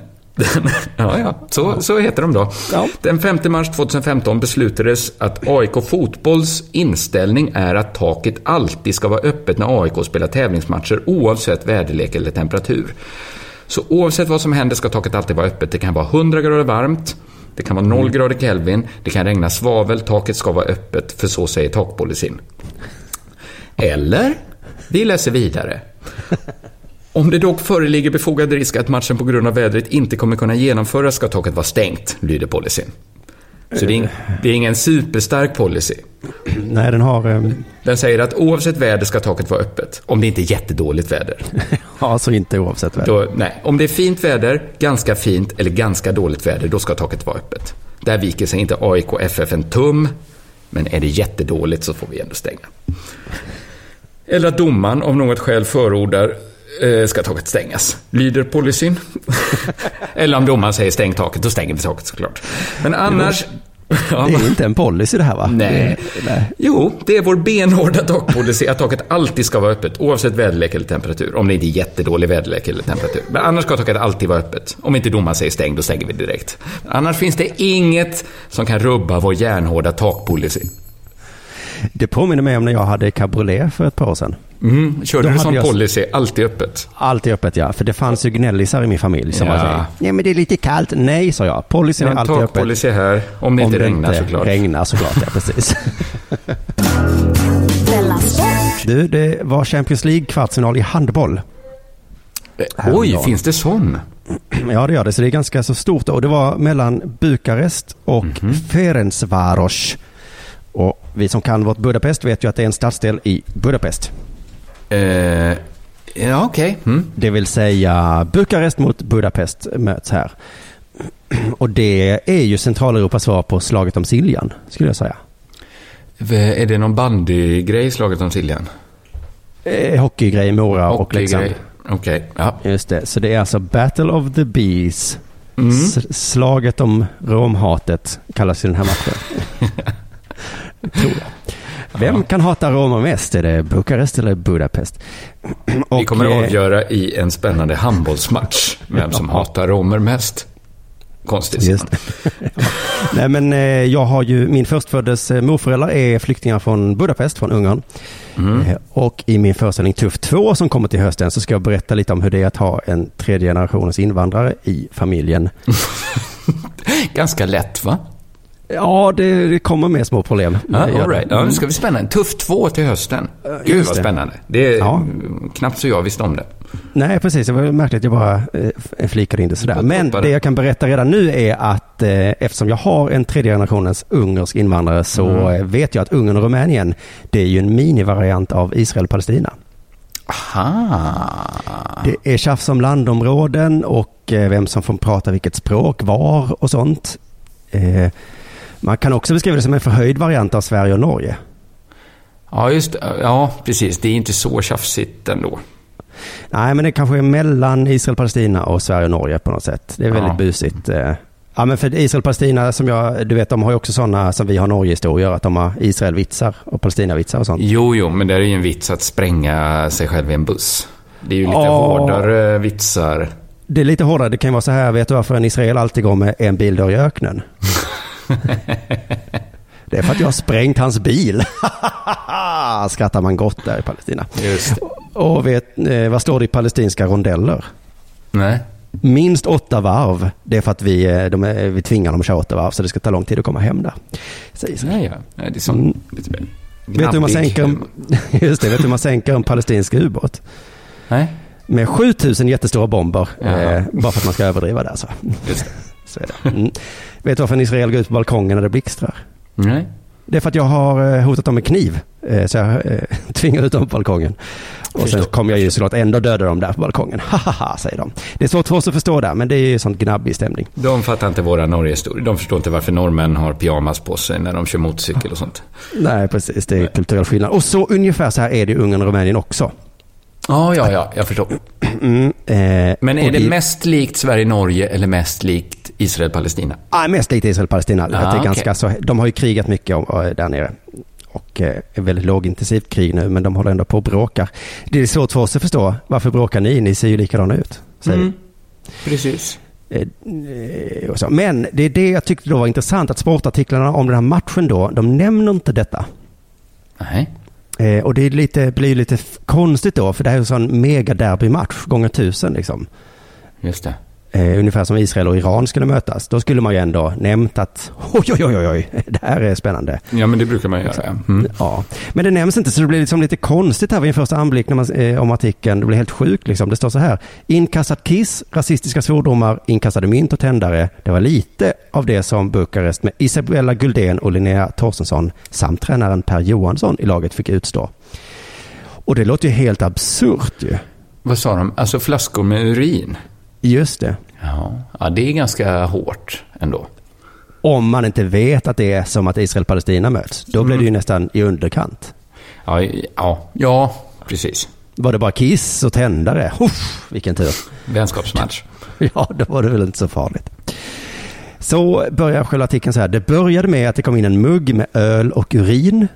ja, ja, så, så heter de då. Ja. Den femte mars tjugohundrafemton beslutades att A I K Fotbolls inställning är att taket alltid ska vara öppet när A I K spelar tävlingsmatcher oavsett väderlek eller temperatur. Så oavsett vad som händer ska taket alltid vara öppet. Det kan vara hundra grader varmt, det kan vara noll grader Kelvin, det kan regna svavel, taket ska vara öppet, för så säger takpolicyn. Eller, vi läser vidare. Om det dock föreligger befogad risk att matchen på grund av vädret inte kommer kunna genomföras ska taket vara stängt, lyder policyn. Så det är, ing- det är ingen superstark policy. Nej, den har... Um... Den säger att oavsett väder ska taket vara öppet. Om det inte är jättedåligt väder. Ja, så inte oavsett väder. Då, nej, om det är fint väder, ganska fint eller ganska dåligt väder, då ska taket vara öppet. Där viker sig inte A I K F F en tum. Men är det jättedåligt så får vi ändå stänga. Eller att domaren av något skäl förordar eh, ska taket stängas. Lyder policyn? Eller om domaren säger stäng taket, då stänger vi taket såklart. Men annars... Det är inte en policy det här, va? Nej. Det är, nej. Jo, det är vår benhårda takpolicy att taket alltid ska vara öppet oavsett väderlek eller temperatur. Om det inte är jättedålig väderlek eller temperatur. Men annars ska taket alltid vara öppet. Om inte domaren säger stäng, då stänger vi direkt. Annars finns det inget som kan rubba vår järnhårda takpolicy. Det påminner mig om när jag hade cabriolet för ett par år sedan. Mm, körde då du som jag... policy, alltid öppet? Alltid öppet, ja. För det fanns ju gnällisar i min familj som ja. säger, nej men det är lite kallt. Nej, sa jag. Policy är alltid öppet. Policy här, om det om inte det regnar inte såklart. regnar såklart, ja precis. Du, det var Champions League kvartsfinal i handboll. Häromdagen. Oj, finns det sån? Ja, det gör det. Så det är ganska så stort. Och det var mellan Bukarest och mm-hmm. Ferencvaros. Och vi som kan vårt Budapest vet ju att det är en stadsdel i Budapest. Uh, ja, okej. Okay. Mm. Det vill säga Bukarest mot Budapest möts här. Och det är ju Centraleuropas svar på slaget om Siljan, skulle jag säga. Är det någon bandygrej, slaget om Siljan? Eh, hockeygrej, Mora Hockey och Leksand. Okej, okay. ja. Just det. Så det är alltså Battle of the Bees. Mm. S- slaget om romhatet kallas ju den här matchen. Tror jag. Vem kan hata Roma mest? Är det Bukarest eller Budapest? Och vi kommer att avgöra i en spännande handbollsmatch vem som hatar romer mest. Konstigt. Nej, men jag har ju, min förstföddes morföräldrar är flyktingar från Budapest, från Ungern. Mm. Och i min föreställning Tuff två som kommer till hösten så ska jag berätta lite om hur det är att ha en tredje generationens invandrare i familjen. Ganska lätt, va? Ja, det, det kommer med små problem. Ah, all right. Ja, nu ska vi spänna en tuff två till hösten. Uh, Gud, vad det. spännande. Det är ja. knappt så jag visste om det. Nej, precis. Det var märkligt att jag bara eh, flikade in det sådär. Men det jag kan berätta redan nu är att eh, eftersom jag har en tredje generationens ungersk invandrare så mm. vet jag att Ungern och Rumänien, det är ju en minivariant av Israel och Palestina. Aha. Det är tjafs om landområden och eh, vem som får prata vilket språk, var och sånt. Eh, Man kan också beskriva det som en förhöjd variant av Sverige och Norge. Ja, just ja, precis. Det är inte så tjafsigt ändå. Nej, men det kanske är mellan Israel, Palestina och Sverige och Norge på något sätt. Det är väldigt ja. busigt. Ja, men för Israel, Palestina, som jag, du vet, de har ju också sådana som vi har Norge-historier, att de har Israel-vitsar och Palestina-vitsar och sånt. Jo, jo, men det är ju en vits att spränga sig själv i en buss. Det är ju lite oh. hårdare vitsar. Det är lite hårdare. Det kan ju vara så här, vet du varför en Israel alltid går med en bildör i öknen? Det är för att jag har sprängt hans bil. Skrattar man gott där i Palestina. Just. Och vet, eh, vad står det i palestinska rondeller? Nej. Minst åtta varv. Det är för att vi, de är, vi tvingar dem att köra åtta varv. Så det ska ta lång tid att komma hem där. Nej, ja. Nej, det är sånt. Mm. Lite mer vet du hur man sänker en, just det, vet du hur man sänker en palestinsk ubåt? Nej. Med sjutusen jättestora bomber. eh, Bara för att man ska överdriva där så. Just det. Så är det. Mm. Vet du varför en israel går ut på balkongen när det blixtrar? Nej. Det är för att jag har hotat dem med kniv. Så jag tvingar ut dem på balkongen. Och förstå. Sen kommer jag ju såklart ändå döda dem där på balkongen. Hahaha, säger de. Det är svårt för oss att förstå där, men det är ju sånt gnabbig stämning. De fattar inte våra Norge-historier. De förstår inte varför norrmän har pyjamas på sig när de kör motorcykel och sånt. Nej, precis. Det är Nej. kulturell skillnad. Och så ungefär så här är det i Ungern och Rumänien också. Ja, ja, ja. Jag förstår. Mm, eh, men är det i... mest likt Sverige-Norge eller mest likt Israel-Palestina? Ja, ah, mest likt Israel-Palestina. Ah, det är okay. ganska så, de har ju krigat mycket om, där nere. Och eh, är väldigt lågintensivt krig nu, men de håller ändå på och bråkar. Det är svårt för oss att förstå. Varför bråkar ni? Ni ser ju likadana ut. Säger mm. vi. Precis. Eh, och så. Men det är det jag tyckte då var intressant, att sportartiklarna om den här matchen då, de nämner inte detta. Nej. Eh, och det är lite, blir lite f- konstigt då, för det här är en sån mega derbymatch gånger tusen liksom. Just det. Eh, ungefär som Israel och Iran skulle mötas. Då skulle man ju ändå nämnt att oj, oj, oj, oj, det här är spännande. Ja, men det brukar man göra. Så, mm. ja. Men det nämns inte, så det blir liksom lite konstigt här vid en första anblick när man, eh, om artikeln. Det blir helt sjuk liksom. Det står så här: inkastad kiss, rasistiska svordomar, inkastade mynt och tändare. Det var lite av det som Bukarest med Isabella Guldén och Linnea Torstensson samt tränaren Per Johansson i laget fick utstå. Och det låter ju helt absurt ju. Vad sa de? Alltså flaskor med urin? Just det. Ja. ja, det är ganska hårt ändå. Om man inte vet att det är som att Israel och Palestina möts, då blir mm. det ju nästan i underkant. Ja, ja, ja, precis. Var det bara kiss och tändare? Uff, vilken tur. Vänskapsmatch. Ja, då var det väl inte så farligt. Så börjar själva artikeln så här. Det började med att det kom in en mugg med öl och urin.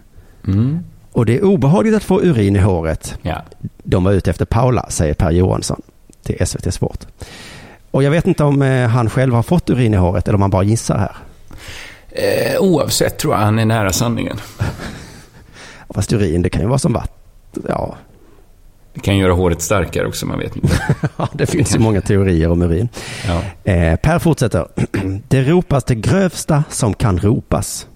Mm. Och det är obehagligt att få urin i håret. Ja. De var ute efter Paula, säger Per Johansson till S V T Sport. Och jag vet inte om han själv har fått urin i håret eller om han bara gissar här. Eh, oavsett tror jag han är nära sanningen. Fast urin, det kan ju vara som vatten. Ja. Det kan göra håret starkare också, man vet inte. Det finns ju många teorier om urin. Ja. Eh, per fortsätter. Det ropas det grövsta som kan ropas.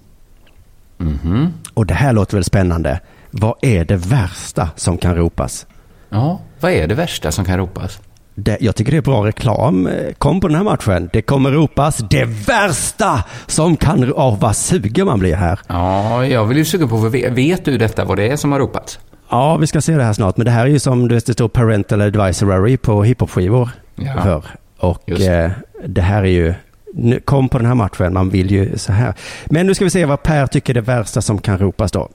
Mm-hmm. Och det här låter väl spännande. Vad är det värsta som kan ropas? Ja, vad är det värsta som kan ropas? Det, jag tycker det är bra reklam. Kom på den här matchen. Det kommer ropas det värsta som kan... Oh, vad suger man blir här. Ja, jag vill ju suga på. Vet du detta, vad det är som har ropats? Ja, vi ska se det här snart. Men det här är ju som det står parental advisory på hiphopskivor. Ja. För. Och eh, det här är ju... Nu, kom på den här matchen, man vill ju så här. Men nu ska vi se vad Per tycker det värsta som kan ropas då.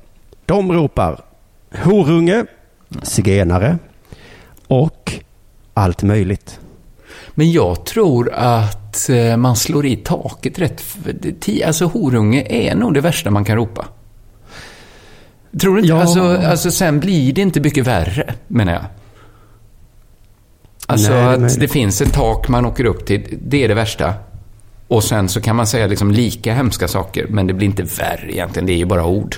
De ropar horunge, zigenare och allt möjligt. Men jag tror att man slår i taket rätt. Alltså horunge är nog det värsta man kan ropa. Tror du inte? Ja. Alltså, alltså sen blir det inte mycket värre, menar jag. Alltså nej, att det, det finns ett tak man åker upp till, det är det värsta. Och sen så kan man säga liksom lika hemska saker, men det blir inte värre egentligen, det är ju bara ord.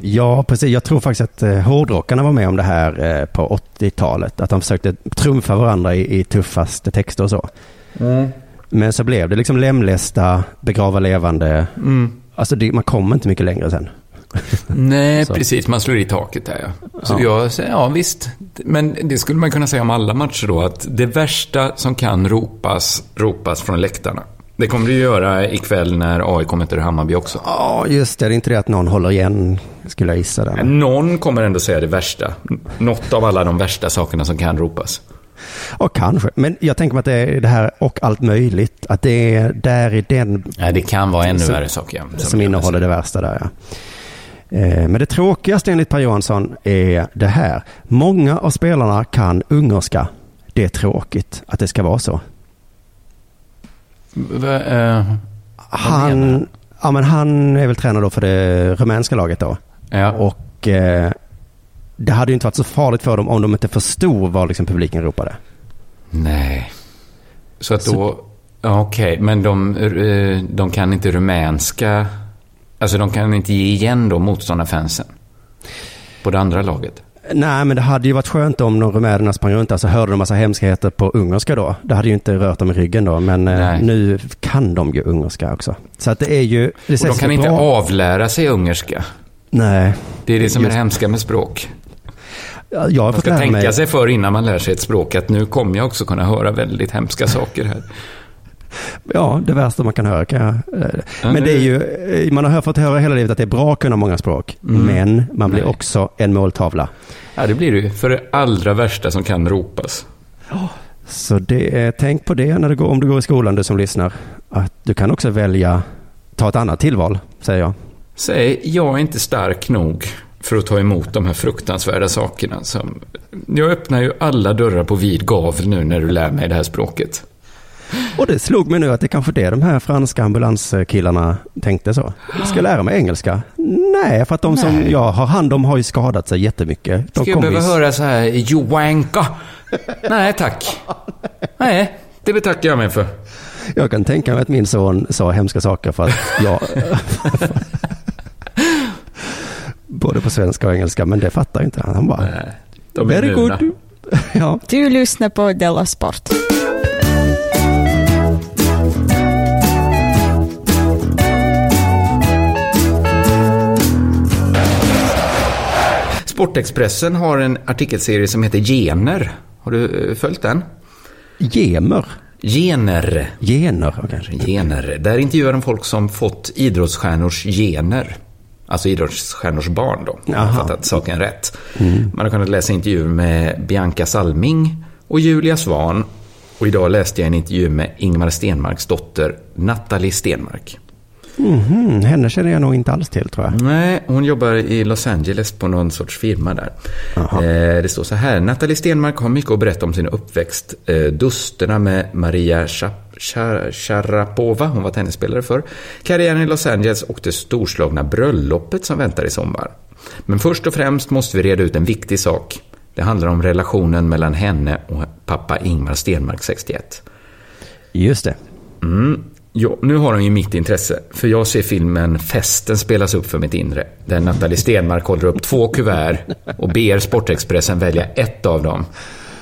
Ja, precis. Jag tror faktiskt att eh, hårdrockarna var med om det här eh, på åttiotalet. Att de försökte trumfa varandra i, i tuffaste texter och så. Mm. Men så blev det liksom lemlästa, begrava levande. Mm. Alltså det, man kommer inte mycket längre sen. Nej, precis. Man slår i taket där, ja. Så ja. Jag, ja, visst. Men det skulle man kunna säga om alla matcher då, att det värsta som kan ropas, ropas från läktarna. Det kommer du göra ikväll när A I K kommer till Hammarby också. Ja, oh, just det. Det är inte det att någon håller igen, skulle jag gissa det. Någon kommer ändå säga det värsta. Något av alla de värsta sakerna som kan ropas. Ja, kanske. Men jag tänker mig att det är det här och allt möjligt. Att det är där i den... Ja, det kan vara ännu som, värre saker. Som, som innehåller det värsta där, ja. Men det tråkigaste enligt Per Johansson är det här. Många av spelarna kan ungerska. Det är tråkigt att det ska vara så. V- uh, han, ja, men han är väl tränare då för det rumänska laget då. Ja. Och eh, det hade ju inte varit så farligt för dem om de inte förstod vad liksom publiken ropade. Nej. Så att då så... Okej, okay, men de, de kan inte rumänska. Alltså de kan inte ge igen då motståndarfansen på det andra laget. Nej, men det hade ju varit skönt om de rumänerna sprang runt där så hörde de massa hemskheter på ungerska då. Det hade ju inte rört dem i ryggen då, men nej. Nu kan de ju ungerska också. Så att det är ju... Det och de kan inte bra. Avlära sig ungerska. Nej. Det är det som just... är hemska med språk. Ja, jag har man ska tänka mig... sig för innan man lär sig ett språk att nu kommer jag också kunna höra väldigt hemska saker här. Ja, det värsta man kan höra kan jag... Men det är ju, man har fått höra hela livet att det är bra att kunna många språk. Mm. Men man blir Nej. Också en måltavla. Ja, det blir det ju för det allra värsta som kan ropas. Så det är, tänk på det när du går, om du går i skolan, du som lyssnar. Att du kan också välja, ta ett annat tillval, säger jag. Säg, jag är inte stark nog för att ta emot de här fruktansvärda sakerna. Som, jag öppnar ju alla dörrar på vid gavel nu när du lär mig det här språket. Och det slog mig nu att det kanske det de här franska ambulanskillarna tänkte så. Jag ska lära mig engelska. Nej, för att de Nej. Som jag har hand om har ju skadat sig jättemycket. De ska jag behöva höra så här, Joanka? Nej, tack. Nej, det betackar jag mig för. Jag kan tänka mig att min son sa hemska saker för att jag... Både på svenska och engelska, men det fattar inte han. Han bara... Nej, de är nuna. Ja. Du lyssnar på Della Sport. Sportexpressen har en artikelserie som heter Gener. Har du följt den? Gemer? Gener. Gener, kanske. Gener. Där intervjuar de folk som fått idrottsstjärnors gener. Alltså idrottsstjärnors barn då. Jag har fattat saken rätt. Mm. Man har kunnat läsa intervjuer med Bianca Salming och Julia Svan. Och idag läste jag en intervju med Ingmar Stenmarks dotter Natalie Stenmark. Mm-hmm. Henne känner jag nog inte alls till, tror jag. Nej, hon jobbar i Los Angeles på någon sorts firma där. Eh, det står så här. Natalie Stenmark har mycket att berätta om sin uppväxt. Eh, dusterna med Maria Sharapova, hon var tennisspelare för, karriären i Los Angeles och det storslagna bröllopet som väntar i sommar. Men först och främst måste vi reda ut en viktig sak. Det handlar om relationen mellan henne och pappa Ingmar Stenmark, sextioett. Just det. Mm. Ja, nu har hon ju mitt intresse, för jag ser filmen Festen spelas upp för mitt inre, där Natalie Stenmark håller upp två kuvert och ber Sportexpressen välja ett av dem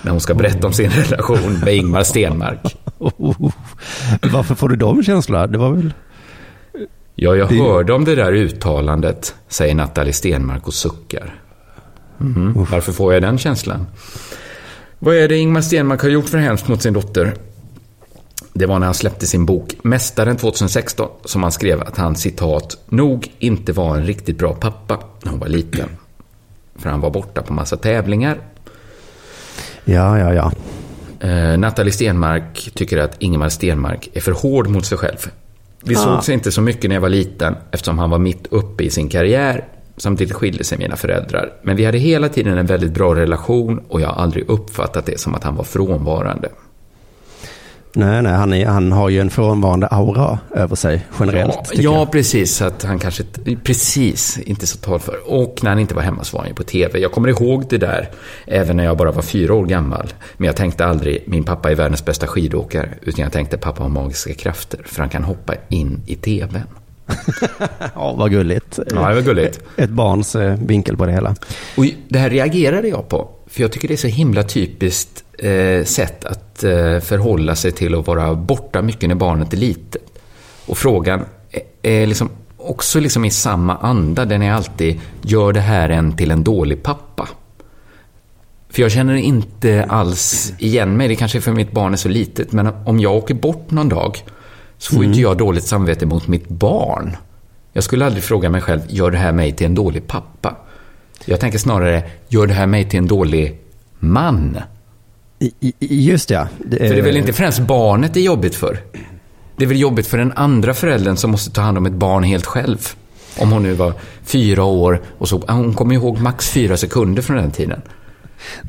när hon ska berätta om sin relation med Ingmar Stenmark. Oh, varför får du de känslorna? Det var väl... Ja, jag det... hörde om det där uttalandet, säger Natalie Stenmark och suckar. Mm. Oh. Varför får jag den känslan? Vad är det Ingmar Stenmark har gjort för hemskt mot sin dotter? Det var när han släppte sin bok Mästaren tjugohundrasexton som han skrev att han, citat, nog inte var en riktigt bra pappa när hon var liten. För han var borta på massa tävlingar. Ja, ja, ja. Eh, Natalie Stenmark tycker att Ingmar Stenmark är för hård mot sig själv. Vi ah. såg sig inte så mycket när jag var liten eftersom han var mitt uppe i sin karriär. Samtidigt skilde sig mina föräldrar. Men vi hade hela tiden en väldigt bra relation och jag har aldrig uppfattat det som att han var frånvarande. Nej, nej han, är, han har ju en frånvarande aura över sig generellt. Ja, ja precis. Att han kanske precis inte så tal för. Och när han inte var hemma så var han ju på tv. Jag kommer ihåg det där även när jag bara var fyra år gammal. Men jag tänkte aldrig, min pappa är världens bästa skidåkare. Utan jag tänkte, pappa har magiska krafter. För han kan hoppa in i tvn. Ja, vad gulligt. Ja, det var gulligt. Ett barns vinkel på det hela. Och det här reagerade jag på. För jag tycker det är så himla typiskt eh, sätt att eh, förhålla sig till att vara borta mycket när barnet är litet. Och frågan är, är liksom, också liksom i samma anda. Den är alltid, gör det här en till en dålig pappa? För jag känner inte alls igen mig. Det kanske är för mitt barn är så litet. Men om jag åker bort någon dag så får mm. inte jag dåligt samvete mot mitt barn. Jag skulle aldrig fråga mig själv, gör det här mig till en dålig pappa? Jag tänker snarare, gör det här mig till en dålig man? Just ja. Det är... För det är väl inte främst barnet det är jobbigt för? Det är väl jobbigt för den andra föräldern som måste ta hand om ett barn helt själv? Om hon nu var fyra år och så, hon kommer ihåg max fyra sekunder från den tiden.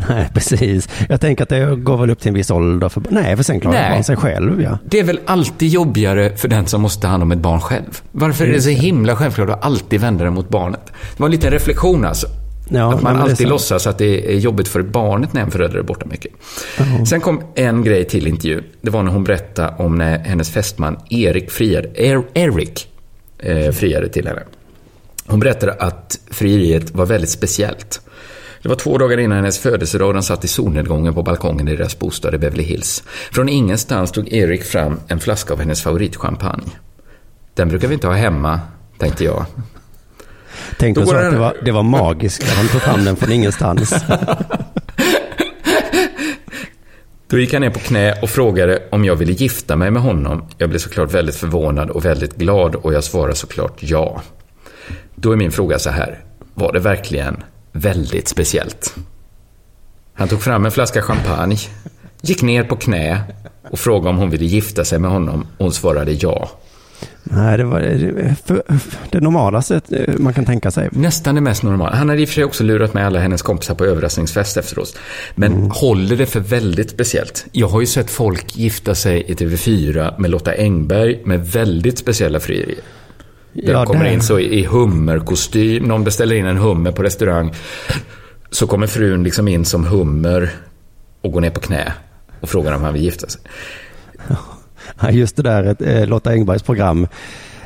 Nej, precis. Jag tänker att det går väl upp till en viss ålder. För, nej, för sen klarar man sig själv. Ja. Det är väl alltid jobbigare för den som måste ta hand om ett barn själv. Varför är det så himla självklart att alltid vända det mot barnet? Det var en liten reflektion alltså. Ja, att man alltid låtsas att det är jobbigt för barnet när en förälder är borta mycket. Uh-huh. Sen kom en grej till intervju. Det var när hon berättade om när hennes fästman Erik friade, er, Erik, eh, friade till henne. Hon berättade att frieriet var väldigt speciellt. Det var två dagar innan hennes födelsedag och de satt i solnedgången på balkongen i deras bostad i Beverly Hills. Från ingenstans tog Erik fram en flaska av hennes favoritchampagne. Den brukar vi inte ha hemma, tänkte jag. Tänkte du så den... att det var, det var magiskt när han tog fram den från ingenstans. Då gick han ner på knä och frågade om jag ville gifta mig med honom. Jag blev såklart väldigt förvånad och väldigt glad och jag svarade såklart ja. Då är min fråga så här, var det verkligen... väldigt speciellt? Han tog fram en flaska champagne, gick ner på knä och frågade om hon ville gifta sig med honom. Hon svarade ja. Nej, det var det normalaste man kan tänka sig. Nästan det mest normala. Han hade i och för sig också lurat med alla hennes kompisar på överraskningsfest efteråt. Men mm. håller det för väldigt speciellt. Jag har ju sett folk gifta sig i T V fyra med Lotta Engberg med väldigt speciella frierier. Den ja, kommer den. in så i hummerkostym. Någon beställer in en hummer på restaurang, så kommer frun liksom in som hummer och går ner på knä och frågar om han vill gifta sig. Ja, just det där. Lotta Engbergs program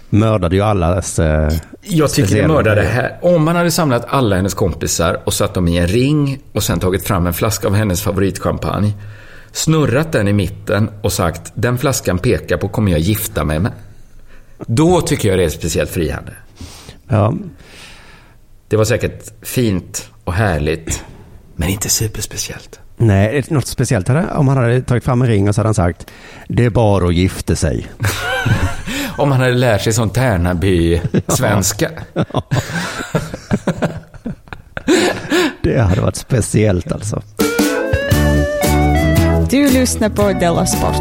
mördade ju allas. Eh, Jag tycker det mördade det här. Om man hade samlat alla hennes kompisar och satt dem i en ring och sen tagit fram en flaska av hennes favoritchampagne, snurrat den i mitten och sagt, den flaskan pekar på kommer jag gifta mig med. Då tycker jag det är speciellt frihandel. Ja. Det var säkert fint och härligt, men inte superspeciellt. Nej, något speciellt hade, om han hade tagit fram en ring och så hade han sagt, det är bara att gifta sig. Om han hade lärt sig som Tärnaby-svenska. Ja. Det hade varit speciellt alltså. Du lyssnar på Della Sport.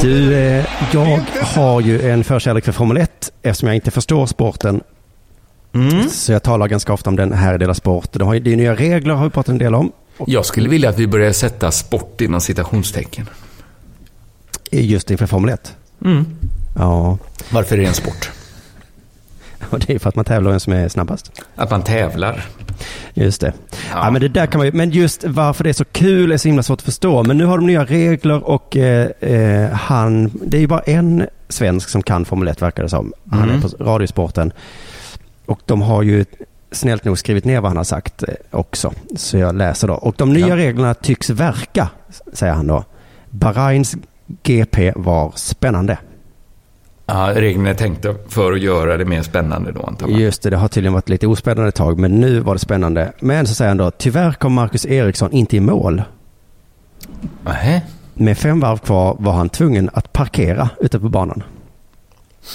Du, jag har ju en förkärlek för Formel ett eftersom jag inte förstår sporten Mm. Så jag talar ganska ofta om den här i Dela Sport. Det är ju nya regler, har vi pratat en del om. Jag skulle vilja att vi börjar sätta sport innan citationstecken. Just inför Formel ett. Mm. Ja. Varför är det en sport? Och det är för att man tävlar vem som är snabbast. Att man tävlar. Just det. Ja. Ja, men det där kan man ju, men just varför det är så kul är så himla svårt att förstå. Men nu har de nya regler och eh, eh, han, det är ju bara en svensk som kan Formel ett, verkar det som. Mm. Han är på Radiosporten. Och de har ju snällt nog skrivit ner vad han har sagt också. Så jag läser då. Och de nya ja. reglerna tycks verka, säger han då. Bahrains G P var spännande. Ja, reglerna är tänkta för att göra det mer spännande då, antar man. Just det, det har tydligen varit lite ospännande ett tag, men nu var det spännande. Men så säger han då, tyvärr kom Marcus Eriksson inte i mål. Nähä. Med fem varv kvar var han tvungen att parkera ute på banan.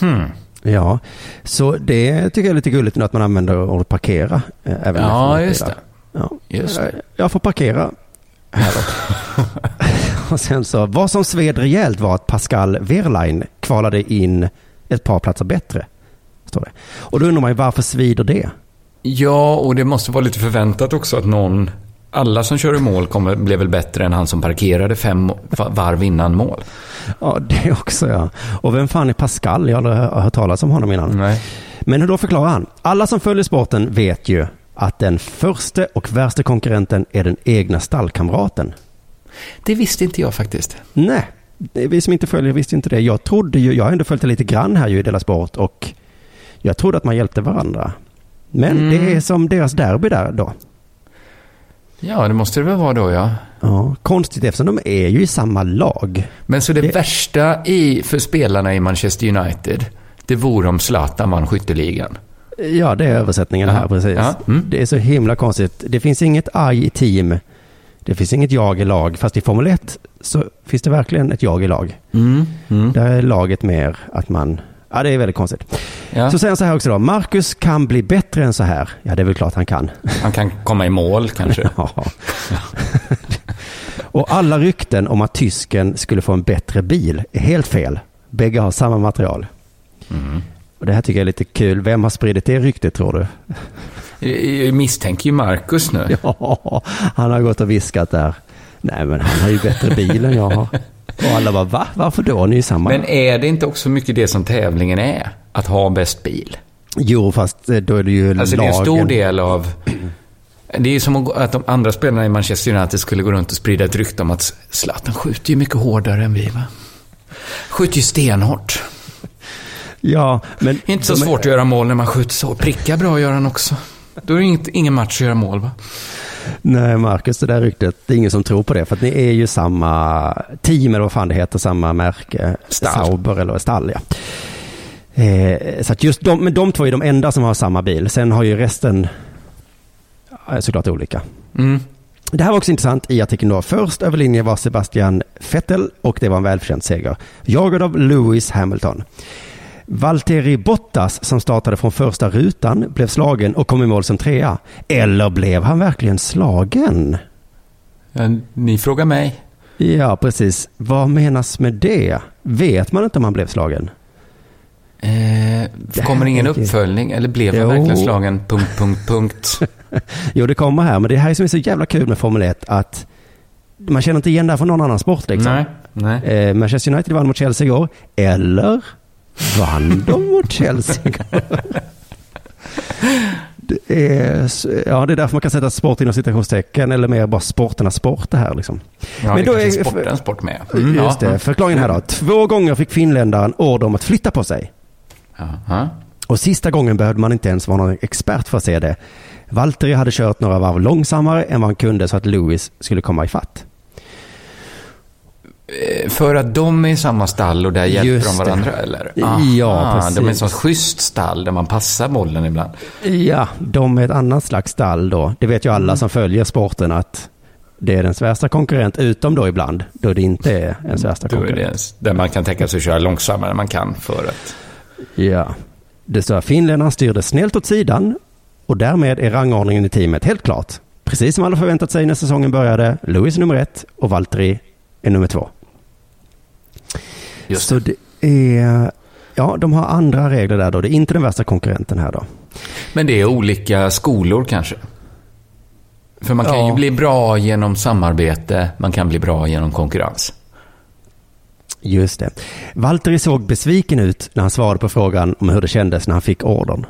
Hmm. Ja, så det tycker jag är lite gulligt nu att man använder ordet parkera. Även ja, just det. Ja, just det. Jag får parkera. Och sen så, vad som sved rejält var att Pascal Wehrlein kvalade in ett par platser bättre, står det. Och då undrar man ju, varför svider det? Ja, och det måste vara lite förväntat också att någon, alla som kör i mål kommer, blev väl bättre än han som parkerade fem varv innan mål. Ja, det också, ja. Och vem fan är Pascal? Jag har aldrig hört talas om honom innan. Nej. Men hur då förklarar han? Alla som följer sporten vet ju att den första och värsta konkurrenten är den egna stallkamraten. Det visste inte jag faktiskt. Nej, vi som inte följer visste inte det. Jag trodde ju, jag har ändå följt lite grann här ju i Dela Sport, och jag trodde att man hjälpte varandra. Men mm. det är som deras derby där då. Ja, det måste det väl vara då, ja. Ja, konstigt eftersom de är ju i samma lag. Men så det, det... värsta i, för spelarna i Manchester United, det vore om Zlatan vann skytteligan. Ja, det är översättningen här, ja. Precis. Ja. Mm. Det är så himla konstigt. Det finns inget I i team. Det finns inget jag i lag. Fast i Formel ett så finns det verkligen ett jag i lag. Mm. Mm. Där är laget mer att man... Ja, det är väldigt konstigt. Ja. Så säger han så här också då. Marcus kan bli bättre än så här. Ja, det är väl klart han kan. Han kan komma i mål kanske. Ja. Ja. Och alla rykten om att tysken skulle få en bättre bil är helt fel. Bägge har samma material. Mm. Och det här tycker jag är lite kul. Vem har spridit det ryktet, tror du? Jag misstänker ju Marcus nu. Ja, han har gått och viskat där. Nej, men han har ju bättre bil än jag har. Och alla bara, va? Varför då? Ni är ju samma. Men är det inte också mycket det som tävlingen är? Att ha bäst bil? Jo, fast då är det ju alltså lagen. Alltså det är en stor del av... Det är ju som att de andra spelarna i Manchester United skulle gå runt och sprida ett rykte om att Zlatan skjuter ju mycket hårdare än vi, va? Skjuter ju stenhårt. Ja, men... Inte så svårt är... att göra mål när man skjuter så. Prickar bra gör han också. Då är det inget, ingen match att göra mål, va? Nej, Marcus, det där ryktet, det är ingen som tror på det. För att ni är ju samma team, eller vad fan det heter, samma märke. Stall. Sauber eller Stall, ja. Eh, så att just de, men de två är de enda som har samma bil. Sen har ju resten ja, såklart olika. Mm. Det här var också intressant i artikeln då. Först över linje var Sebastian Vettel, och det var en välförtjänt seger. Jagad av Lewis Hamilton. Valtteri Bottas, som startade från första rutan, blev slagen och kom i mål som trea. Eller blev han verkligen slagen? Ja, ni frågar mig. Ja, precis. Vad menas med det? Vet man inte om han blev slagen? Eh, kommer ingen uppföljning? Eller blev han jo. verkligen slagen? Punkt, punkt, punkt. Jo, det kommer här. Men det här är som är så jävla kul med Formel ett, att man känner inte igen det här från någon annan sport. Liksom. Nej, nej. Eh, Manchester United vann mot Chelsea igår. Eller... vann de mot Chelsea? Det är, ja, det är därför man kan sätta sport inom citationstecken, eller mer bara sporternas sport det här liksom. Ja, men då är sportens sport med. Mm, just ja. det, förklaringen här då. Två gånger fick finländaren order om att flytta på sig. Uh-huh. Och sista gången behövde man inte ens vara någon expert för att se det. Valtteri hade kört några varv långsammare än vad han kunde så att Lewis skulle komma i fatt. För att de är i samma stall och där hjälper Just de varandra, det. Eller? Aha, ja, precis. De är en sån schysst stall där man passar bollen ibland. Ja, de är ett annat slags stall då. Det vet ju alla mm. som följer sporten att det är den värsta konkurrent, utom då ibland, då det inte är en värsta konkurrent. Där man kan tänka sig att köra långsammare än man kan för att... Ja, det står att finländarna styrde snällt åt sidan och därmed är rangordningen i teamet helt klart. Precis som alla förväntat sig när säsongen började, Lewis nummer ett och Valtteri är nummer två. Just det. Så det är, ja, de har andra regler där då. Det är inte den värsta konkurrenten här då. Men det är olika skolor kanske. För man kan ja. ju bli bra genom samarbete, man kan bli bra genom konkurrens. Just det. Valtteri såg besviken ut när han svarade på frågan om hur det kändes när han fick ordern.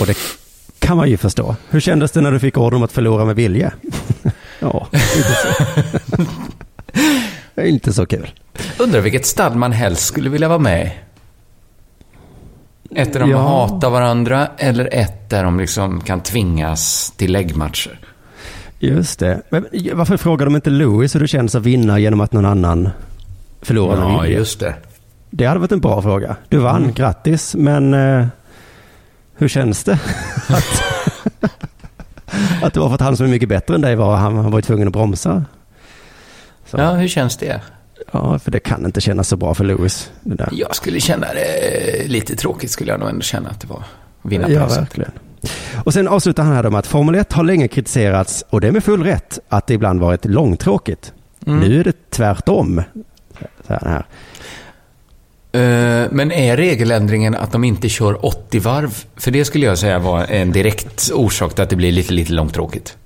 Och det kan man ju förstå. Hur kändes det när du fick ordern om att förlora med vilja? Ja, inte så. Det är inte så kul. Undrar vilket stad man helst skulle vilja vara med. Ett där de ja. hatar varandra eller ett där de liksom kan tvingas till läggmatcher. Just det. Men varför frågar de inte Louis hur det känns att vinna genom att någon annan förlorar? Ja, just det. Det hade varit en bra fråga. Du vann, mm. grattis, men eh, hur känns det? att, att det var för att han som är mycket bättre än dig var, han, han var ju tvungen att bromsa. Så. Ja, hur känns det? Ja, för det kan inte kännas så bra för Louis. Det där. Jag skulle känna det lite tråkigt, skulle jag nog ändå känna att det var vinna på ja, verkligen. Och sen avslutar han här med att Formel ett har länge kritiserats, och det är med full rätt, att det ibland varit långtråkigt. Mm. Nu är det tvärtom. Så här. Uh, men är regeländringen att de inte kör åttio varv? För det skulle jag säga var en direkt orsak till att det blir lite, lite långtråkigt.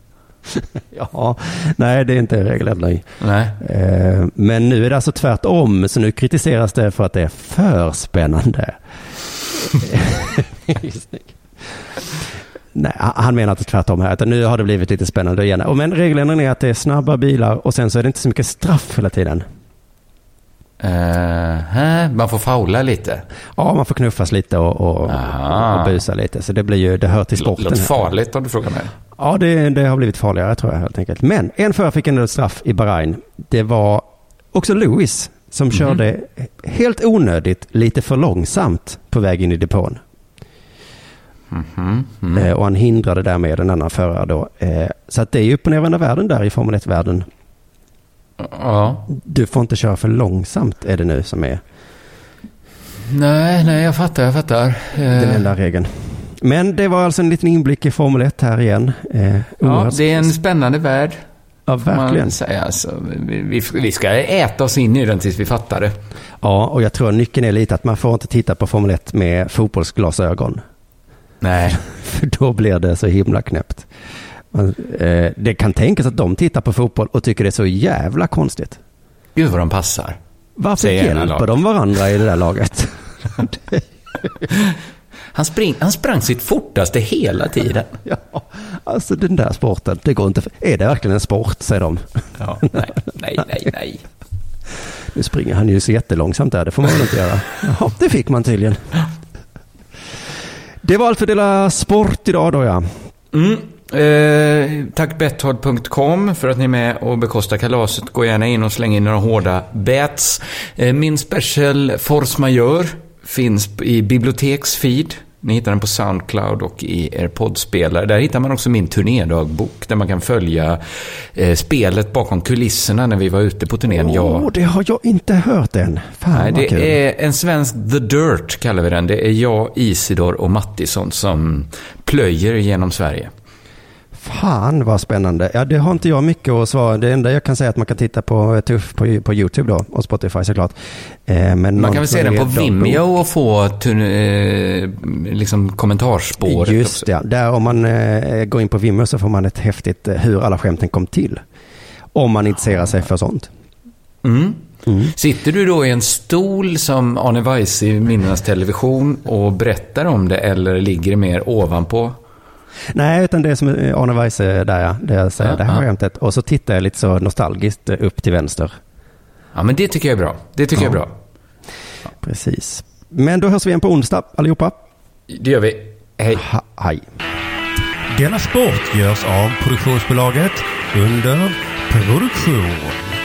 Ja, nej, det är inte en regeländring. Nej. Eh, men nu är det alltså tvärtom, så nu kritiseras det för att det är för spännande. Nej, han menar att det är tvärtom här, utan nu har det blivit lite spännande igen. Och men regeländringen är att det är snabba bilar och sen så är det inte så mycket straff hela tiden. Uh, man får faula lite. Ja, man får knuffas lite och, och, och busa lite. Så det blir ju, det hör till sporten. Låter farligt om du frågar mig. Ja, det, det har blivit farligare, tror jag, helt enkelt. Men en förare fick en straff i Bahrain. Det var också Louis som mm-hmm. körde helt onödigt lite för långsamt på väg in i depån. Mm-hmm. Mm. Och han hindrade därmed en annan förare då. Så att det är ju uppochnedvända världen där i Formel ett-världen. Ja. Du får inte köra för långsamt, är det nu som är. Nej, nej, jag fattar, jag fattar. Den enda regeln. Men det var alltså en liten inblick i Formel ett här igen. Eh, ja, det är en spännande värld. Ja, verkligen. Säga. Alltså, vi, vi, vi ska äta oss in i den tills vi fattar det. Ja, och jag tror nyckeln är lite att man får inte titta på Formel ett med fotbollsglasögon. Nej. För då blir det så himla knäppt. Man, eh, det kan tänkas att de tittar på fotboll och tycker det är så jävla konstigt. Gud vad de passar. Varför hjälper de varandra i det där laget? Han, spring, han sprang sitt fortaste hela tiden. Ja, alltså den där sporten, det går inte. För, är det verkligen en sport, säger de. Ja, nej, nej, nej, nej. Nu springer han ju så jättelångsamt där, det får man väl inte göra. Ja, det fick man tydligen. Det var allt för Dela Sport idag då, ja. Mm. Eh, tack bethard punkt com för att ni är med och bekostar kalaset. Gå gärna in och släng in några hårda bets. eh, Min special Force Majeure finns i biblioteksfeed. Ni hittar den på Soundcloud och i er poddspelare. Där hittar man också min turnédagbok, där man kan följa eh, spelet bakom kulisserna när vi var ute på turnén. Åh, jag... det har jag inte hört än. Fan, nej, det kul. Är en svensk The Dirt, kallar vi den. Det är jag, Isidor och Mattisson som plöjer genom Sverige. Fan vad spännande. Ja, det har inte jag mycket att svara. Det enda jag kan säga är att man kan titta på Tuff på, på YouTube då, och Spotify såklart. Eh, men man kan väl se den på Vimeo och få tun- eh, liksom kommentarsspåret. Just det, ja. Där om man eh, går in på Vimeo så får man ett häftigt eh, hur alla skämten kom till. Om man intresserar sig för sånt. Mm. Mm. Sitter du då i en stol som Arne Weiss i Minnas Television och berättar om det, eller ligger det mer ovanpå? Nej, utan det är som Arne Weise där, ja. Det jag säger, ja, det här skämtet. Och så tittar jag lite så nostalgiskt upp till vänster. Ja, men det tycker jag är bra. Det tycker ja. jag är bra. Precis. Men då hörs vi igen på onsdag, allihopa. Det gör vi. Hej. Ha, hej. Denna sport görs av produktionsbolaget under produktion.